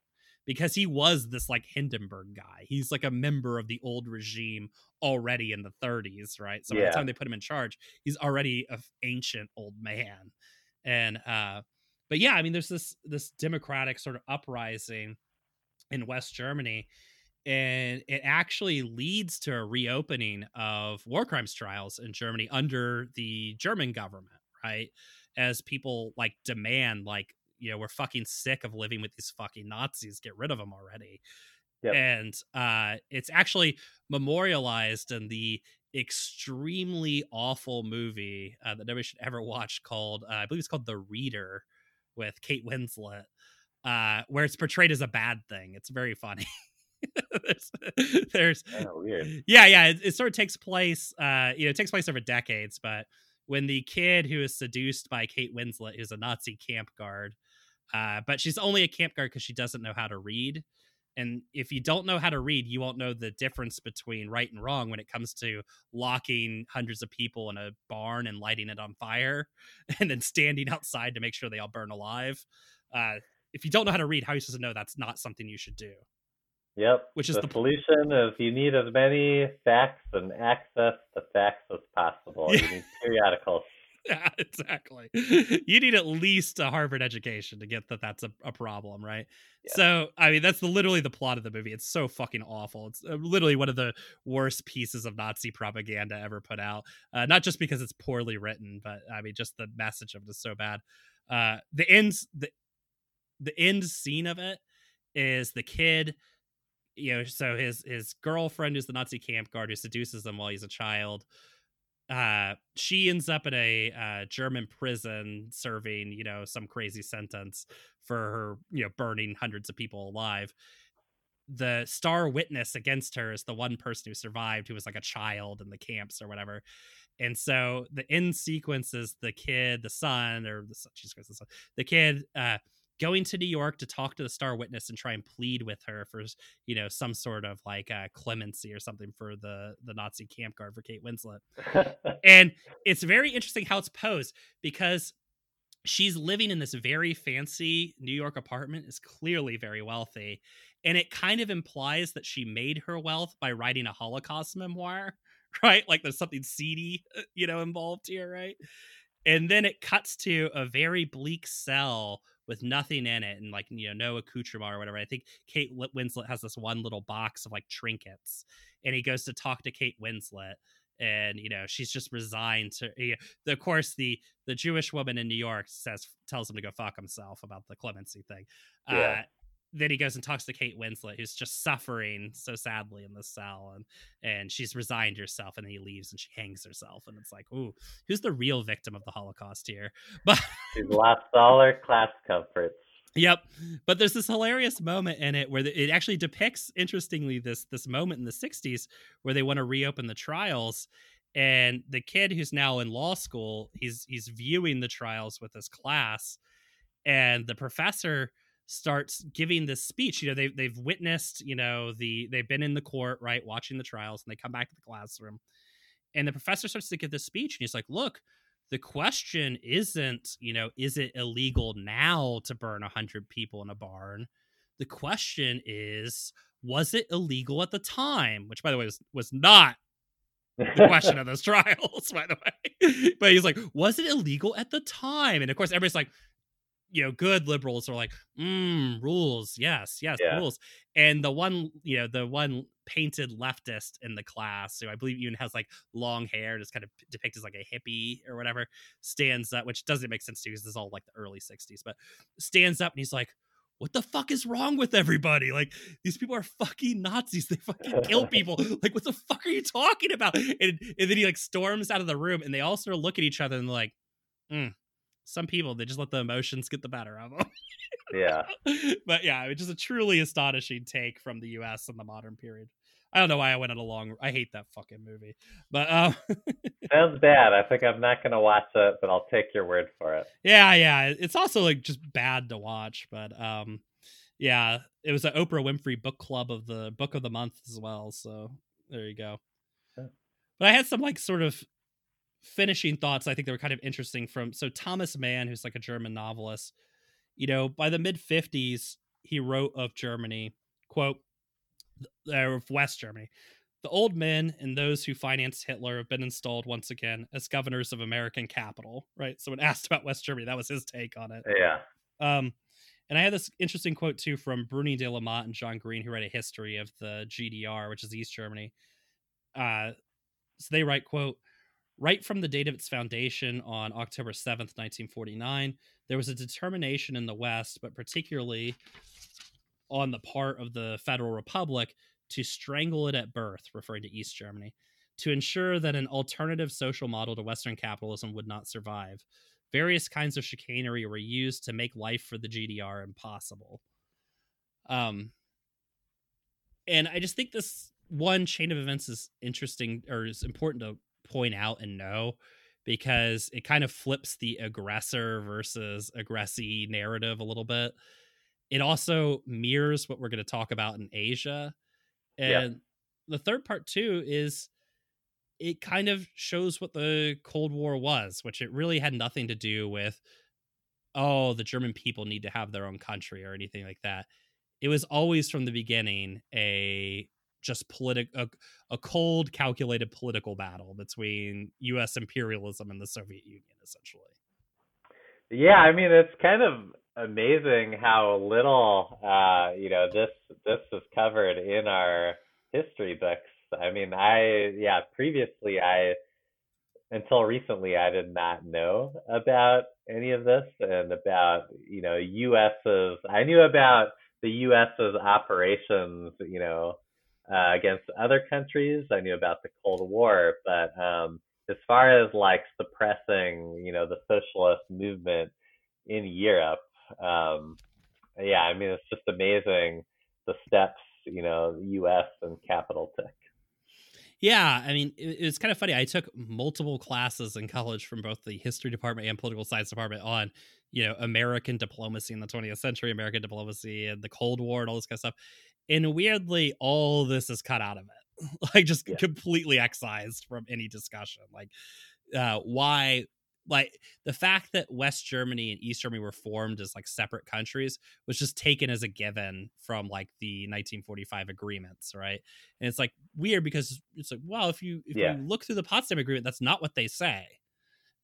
Because he was this like Hindenburg guy. He's like a member of the old regime already in the 30s, right? So by the time they put him in charge, he's already an ancient old man. And but yeah, I mean, there's this democratic sort of uprising in West Germany, and it actually leads to a reopening of war crimes trials in Germany under the German government, right? As people like demand, like, you know, we're fucking sick of living with these fucking Nazis. Get rid of them already. Yep. And it's actually memorialized in the extremely awful movie that nobody should ever watch called, I believe it's called The Reader with Kate Winslet, where it's portrayed as a bad thing. It's very funny. there's weird. Yeah. It sort of takes place, you know, it takes place over decades, but when the kid who is seduced by Kate Winslet is a Nazi camp guard, but she's only a camp guard because she doesn't know how to read. And if you don't know how to read, you won't know the difference between right and wrong when it comes to locking hundreds of people in a barn and lighting it on fire and then standing outside to make sure they all burn alive. If you don't know how to read, how are you supposed to know that's not something you should do? Yep. Which is the solution is you need as many facts and access to facts as possible. Yeah. You need periodicals. Yeah, exactly. You need at least a Harvard education to get that that's a problem, right? Yeah. So, I mean, that's literally the plot of the movie. It's so fucking awful. It's literally one of the worst pieces of Nazi propaganda ever put out. Not just because it's poorly written, but I mean, just the message of it is so bad. The end scene of it is the kid, you know, so his girlfriend who's the Nazi camp guard who seduces him while he's a child. She ends up in a German prison serving, you know, some crazy sentence for her, you know, burning hundreds of people alive. The star witness against her is the one person who survived, who was like a child in the camps or whatever. And so the end sequence is the kid, the son, or the son, Jesus Christ, the son, the kid going to New York to talk to the star witness and try and plead with her for, you know, some sort of like clemency or something for the Nazi camp guard for Kate Winslet. And it's very interesting how it's posed, because she's living in this very fancy New York apartment, is clearly very wealthy. And it kind of implies that she made her wealth by writing a Holocaust memoir, right? Like there's something seedy, you know, involved here, right? And then it cuts to a very bleak cell with nothing in it and, like, you know, no accoutrement or whatever. I think Kate Winslet has this one little box of like trinkets, and he goes to talk to Kate Winslet, and, you know, she's just resigned to, you know, of course the Jewish woman in New York tells him to go fuck himself about the clemency thing. Yeah. Then he goes and talks to Kate Winslet, who's just suffering so sadly in the cell, and she's resigned herself, and then he leaves and she hangs herself. And it's like, ooh, who's the real victim of the Holocaust here? But she's lost all her class comforts. Yep. But there's this hilarious moment in it where it actually depicts, interestingly, this moment in the 60s where they want to reopen the trials. And the kid who's now in law school, he's viewing the trials with his class, and the professor starts giving this speech. You know, they've witnessed, you know, they've been in the court, right, watching the trials, and they come back to the classroom, and the professor starts to give this speech, and he's like, look, the question isn't, you know, is it illegal now to burn 100 people in a barn? The question is, was it illegal at the time? Which, by the way, was not the question of those trials, by the way. But he's like, was it illegal at the time? And of course everybody's like, you know, good liberals are like, rules. Yes, yeah. Rules. And the one painted leftist in the class, who I believe even has like long hair, just kind of depicted as like a hippie or whatever, stands up, which doesn't make sense to you because this is all like the early 60s, but stands up and he's like, what the fuck is wrong with everybody? Like, these people are fucking Nazis. They fucking kill people. Like, what the fuck are you talking about? And then he like storms out of the room, and they all sort of look at each other and they're like, some people, they just let the emotions get the better of them. Yeah. But yeah, it's just a truly astonishing take from the U.S. in the modern period. I don't know why I went on a long... I hate that fucking movie. But sounds bad. I think I'm not going to watch it, but I'll take your word for it. Yeah. It's also like just bad to watch. But yeah, it was an Oprah Winfrey book club of the book of the month as well. So there you go. Yeah. But I had some like sort of finishing thoughts I think they were kind of interesting from, so Thomas Mann, who's like a German novelist, you know, by the mid 50s, he wrote of Germany, quote, of West Germany, the old men and those who financed Hitler have been installed once again as governors of American capital, right? So when asked about West Germany, that was his take on it. Yeah. And I had this interesting quote too from Bruni de Lamont and John Green, who write a history of the GDR, which is East Germany. So they write, quote, right from the date of its foundation on October 7th, 1949, there was a determination in the West, but particularly on the part of the Federal Republic, to strangle it at birth, referring to East Germany, to ensure that an alternative social model to Western capitalism would not survive. Various kinds of chicanery were used to make life for the GDR impossible. And I just think this one chain of events is interesting, or is important to point out and know, because it kind of flips the aggressor versus aggressee narrative a little bit. It also mirrors what we're going to talk about in Asia. And The third part too is it kind of shows what the Cold War was, which it really had nothing to do with, oh, the German people need to have their own country or anything like that. it was always from the beginning a cold, calculated political battle between U.S. imperialism and the Soviet Union, essentially. Yeah, I mean, it's kind of amazing how little, this is covered in our history books. I mean, until recently, I did not know about any of this and about, I knew about the U.S.'s operations, against other countries. I knew about the Cold War, but as far as like suppressing, the socialist movement in Europe, it's just amazing the steps, U.S. and capital took. Yeah, I mean, it's kind of funny. I took multiple classes in college from both the history department and political science department on, American diplomacy in the 20th century, American diplomacy and the Cold War and all this kind of stuff. And weirdly, all this is cut out of it, completely excised from any discussion. The fact that West Germany and East Germany were formed as separate countries was just taken as a given from the 1945 agreements, right? And it's weird because it's if you look through the Potsdam Agreement, that's not what they say.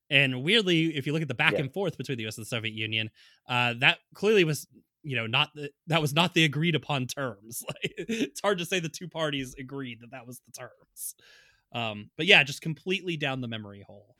And weirdly, if you look at the back and forth between the U.S. and the Soviet Union, that clearly was that was not the agreed upon terms. It's hard to say the two parties agreed that was the terms. But just completely down the memory hole.